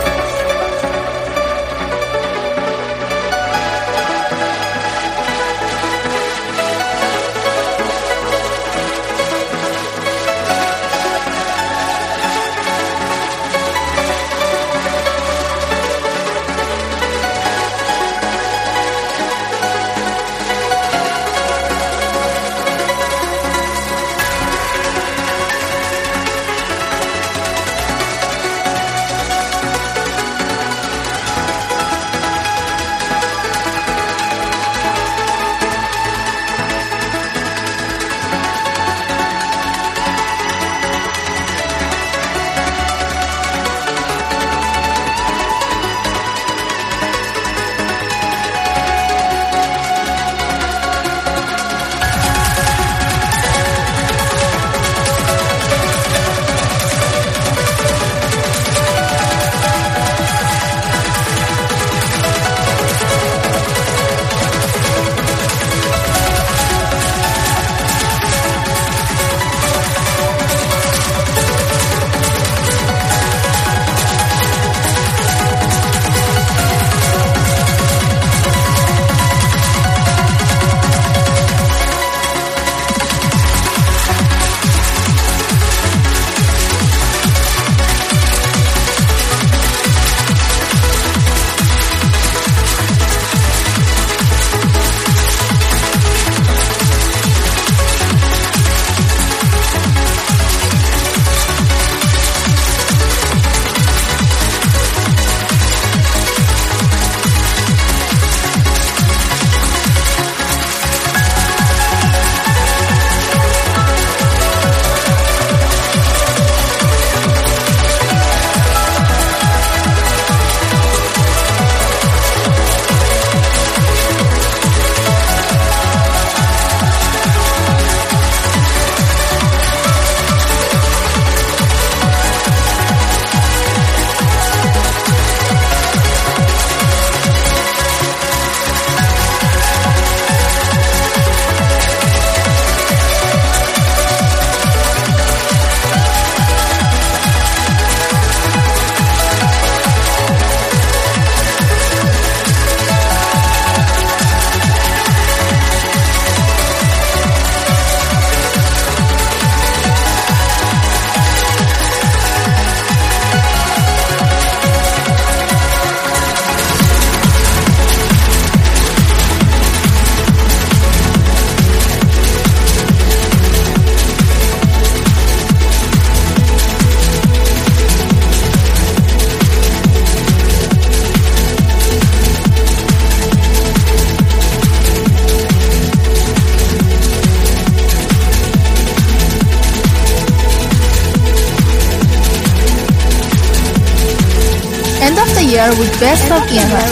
With best of Vienna.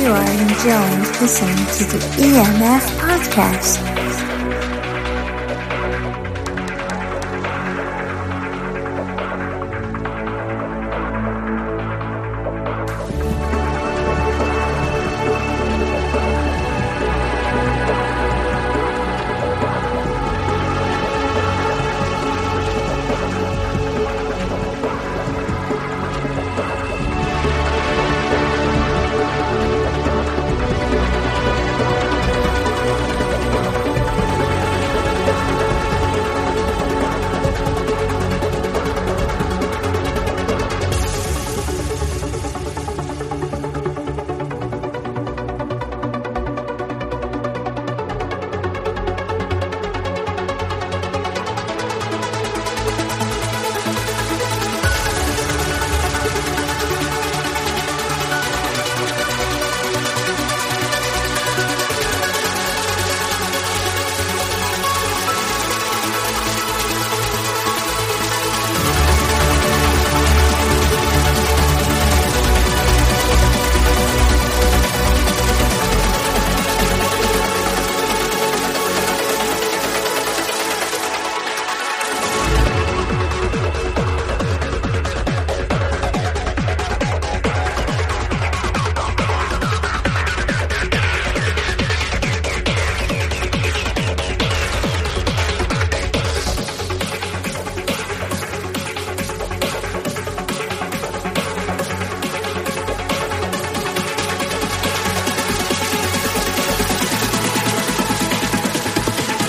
you are enjoying listening to the EMF podcast.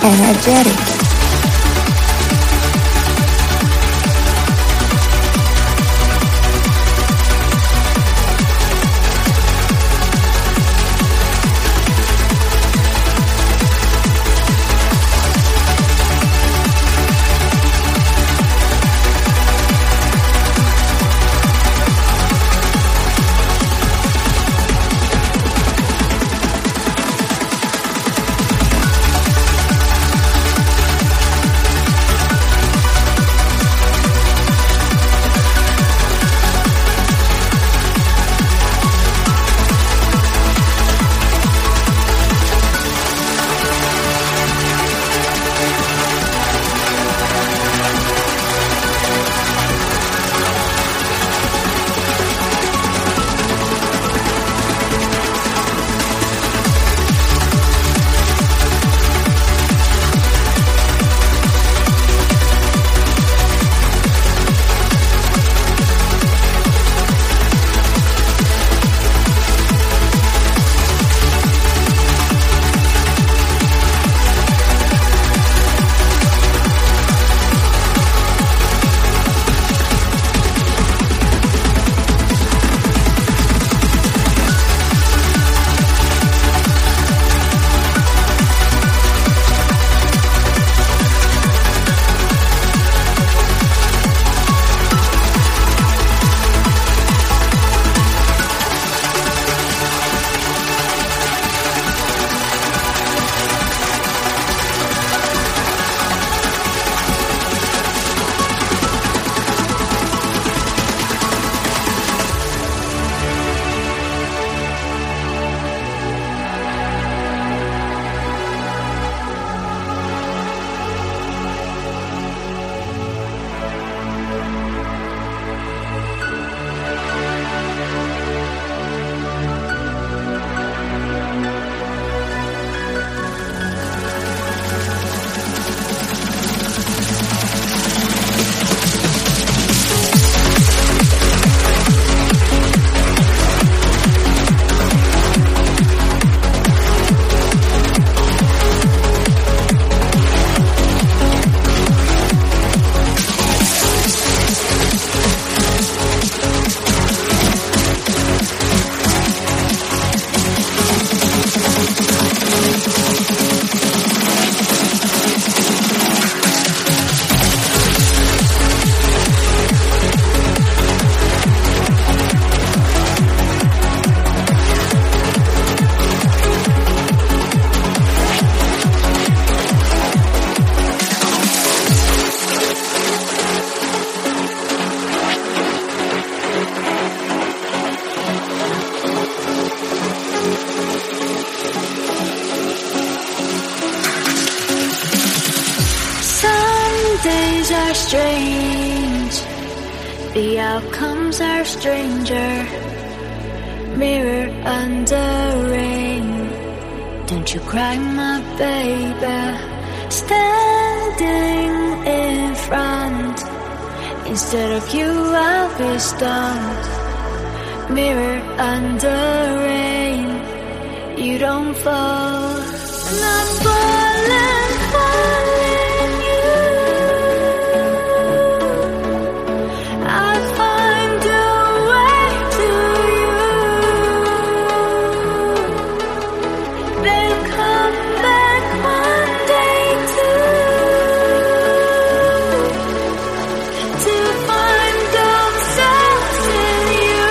Energetic. are strange, the outcomes are stranger, mirror under rain. Don't you cry, my baby, standing in front. Instead of you, I'll be stunned, mirror under rain. You don't fall, not falling, falling you. I find a way to you. They'll come back one day too, to find themselves in you.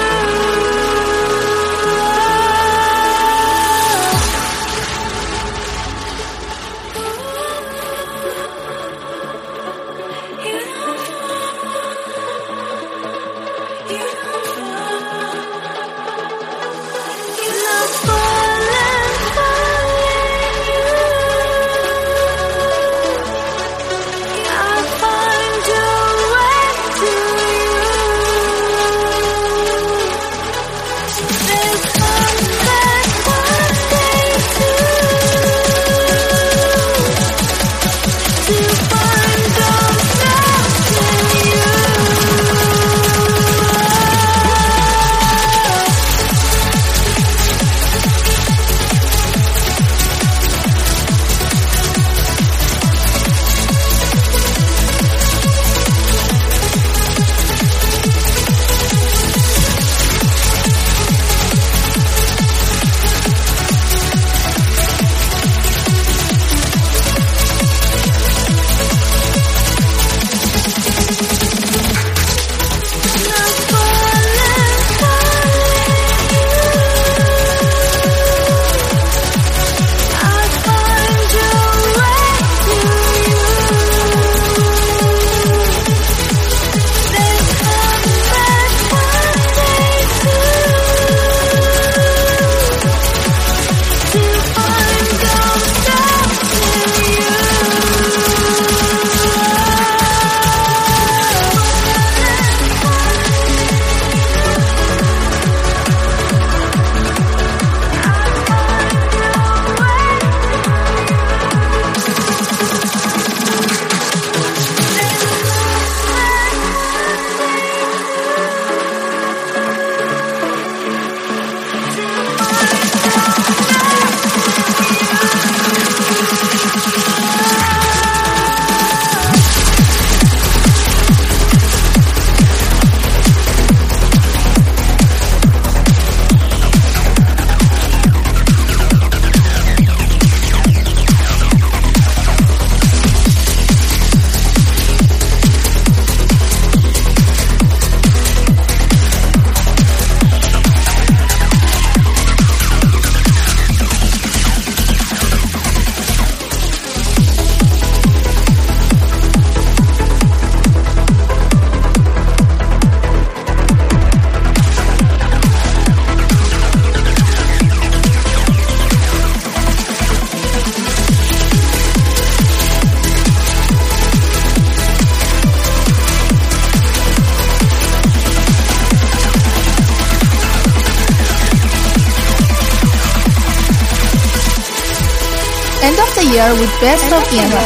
End of the year with Best of Vienna.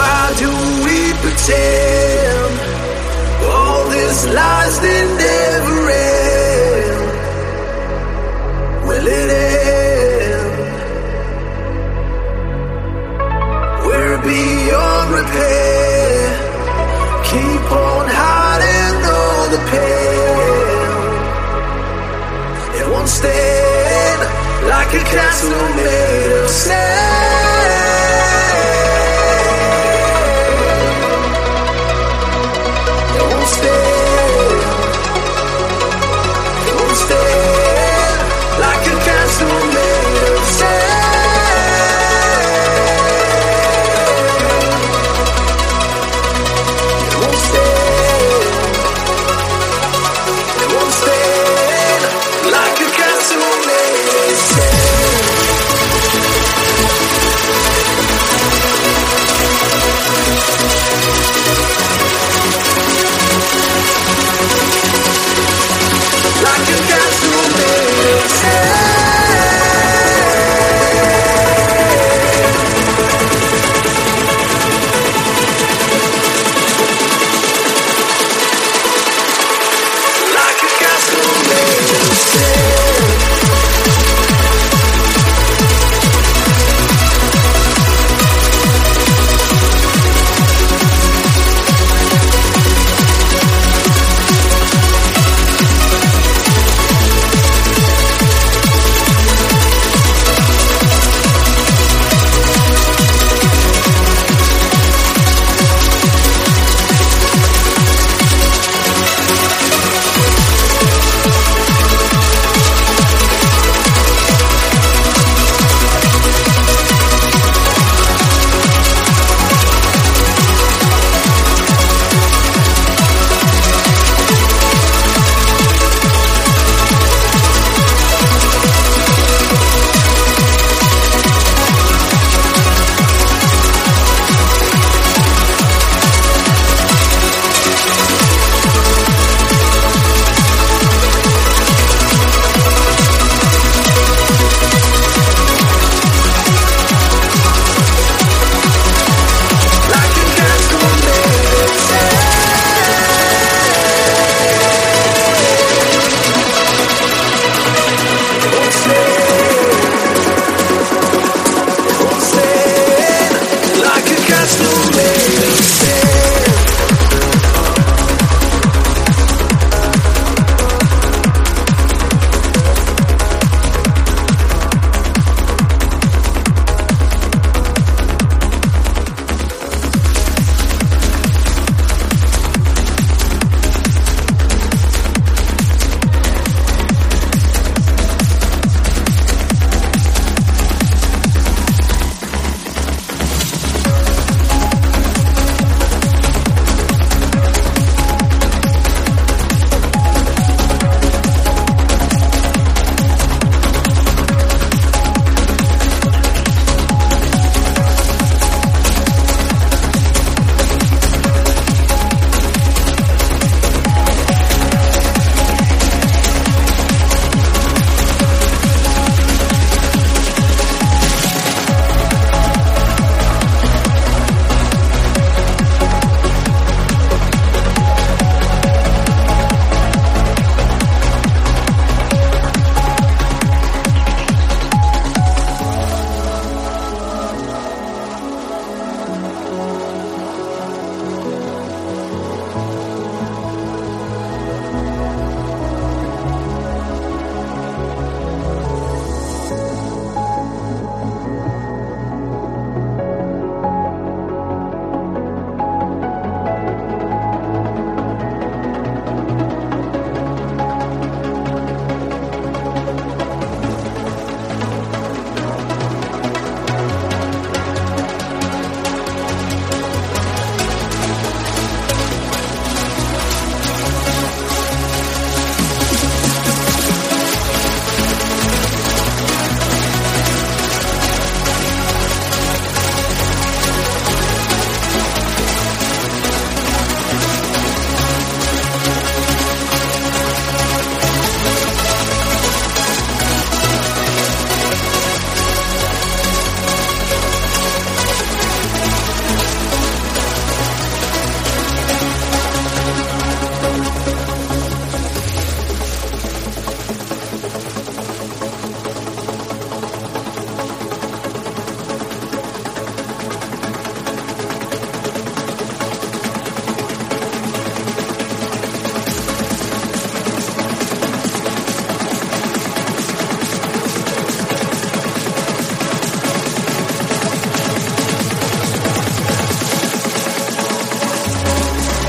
Why do we pretend all this lies that never end? Will it end? We're beyond repair. Keep on hiding all the pain. It won't stand like a castle made of sand. Like a castle made of sand.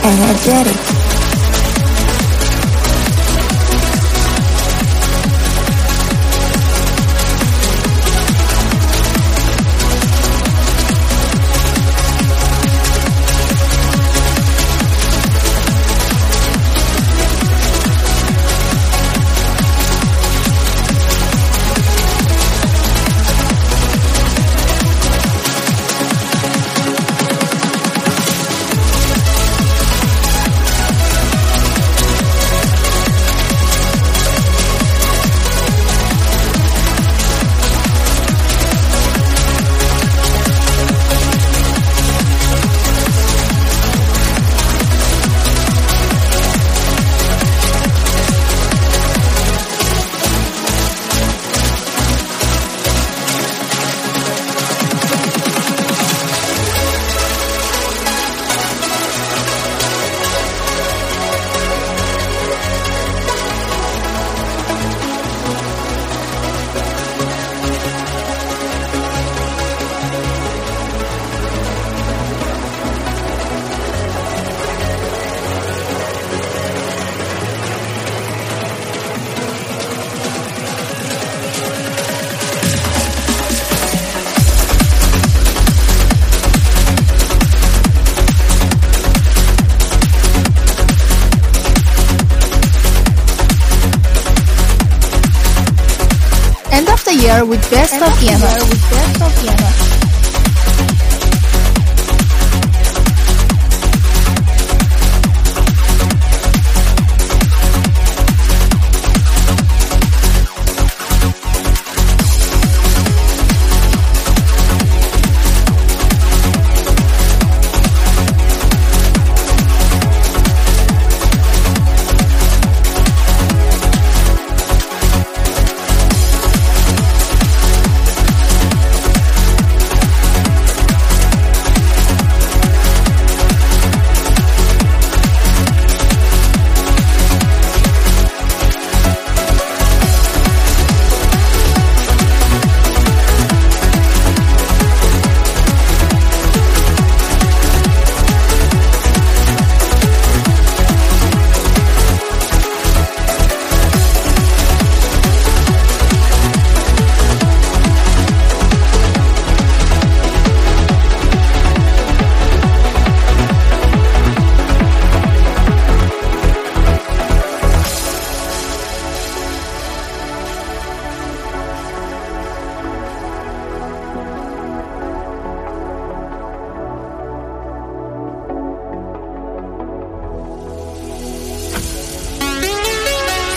energetic. With best of Vienna.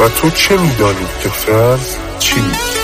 و تو چه می‌دانی که فرز چیست؟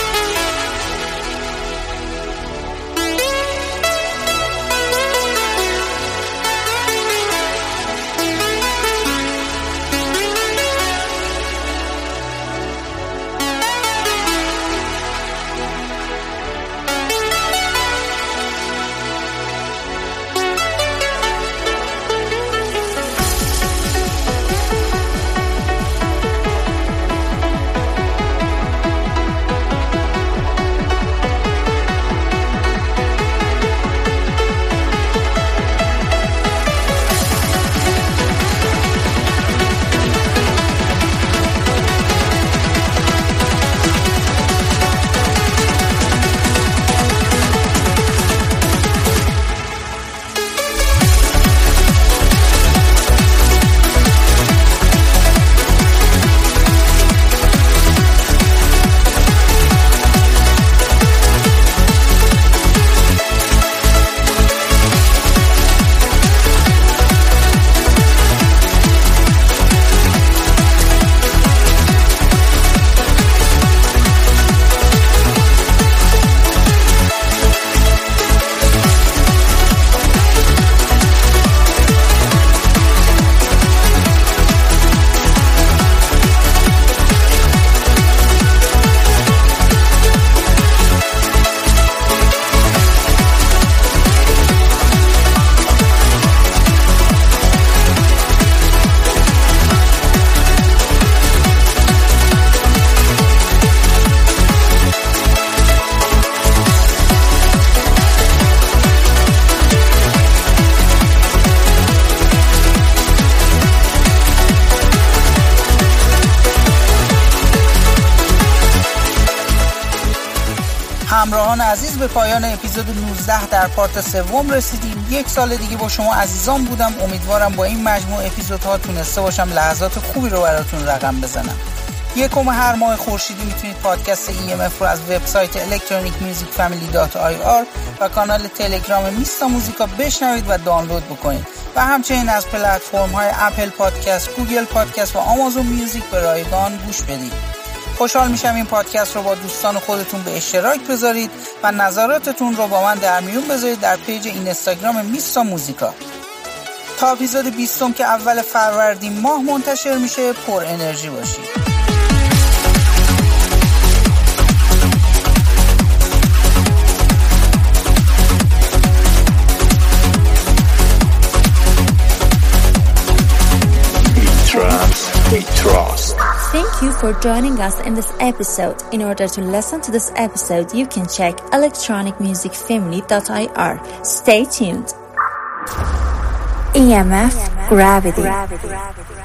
همراهان عزیز به پایان اپیزود 19 در پارت سوم رسیدیم. یک سال دیگه با شما عزیزان بودم. امیدوارم با این مجموعه اپیزودها تونسته باشم لحظات خوبی رو براتون رقم بزنم. یکم هر ماه خورشیدی میتونید پادکست EMF رو از وبسایت electronicmusicfamily.ir و کانال تلگرام میستا موزیکا بشنوید و دانلود بکنید و همچنین از پلتفرم های اپل پادکست، گوگل پادکست و آمازون میوزیک به رایگان گوش بدید. خوشحال میشم این پادکست رو با دوستان خودتون به اشتراک بذارید و نظراتتون رو با من در میون بذارید در پیج اینستاگرام میستا موزیکا. تا اپیزود 20 که اول فروردین ماه منتشر میشه، پر انرژی باشید. We trust. Thank you for joining us in this episode. In order to listen to this episode, you can check electronicmusicfamily.ir. Stay tuned. EMF Gravity.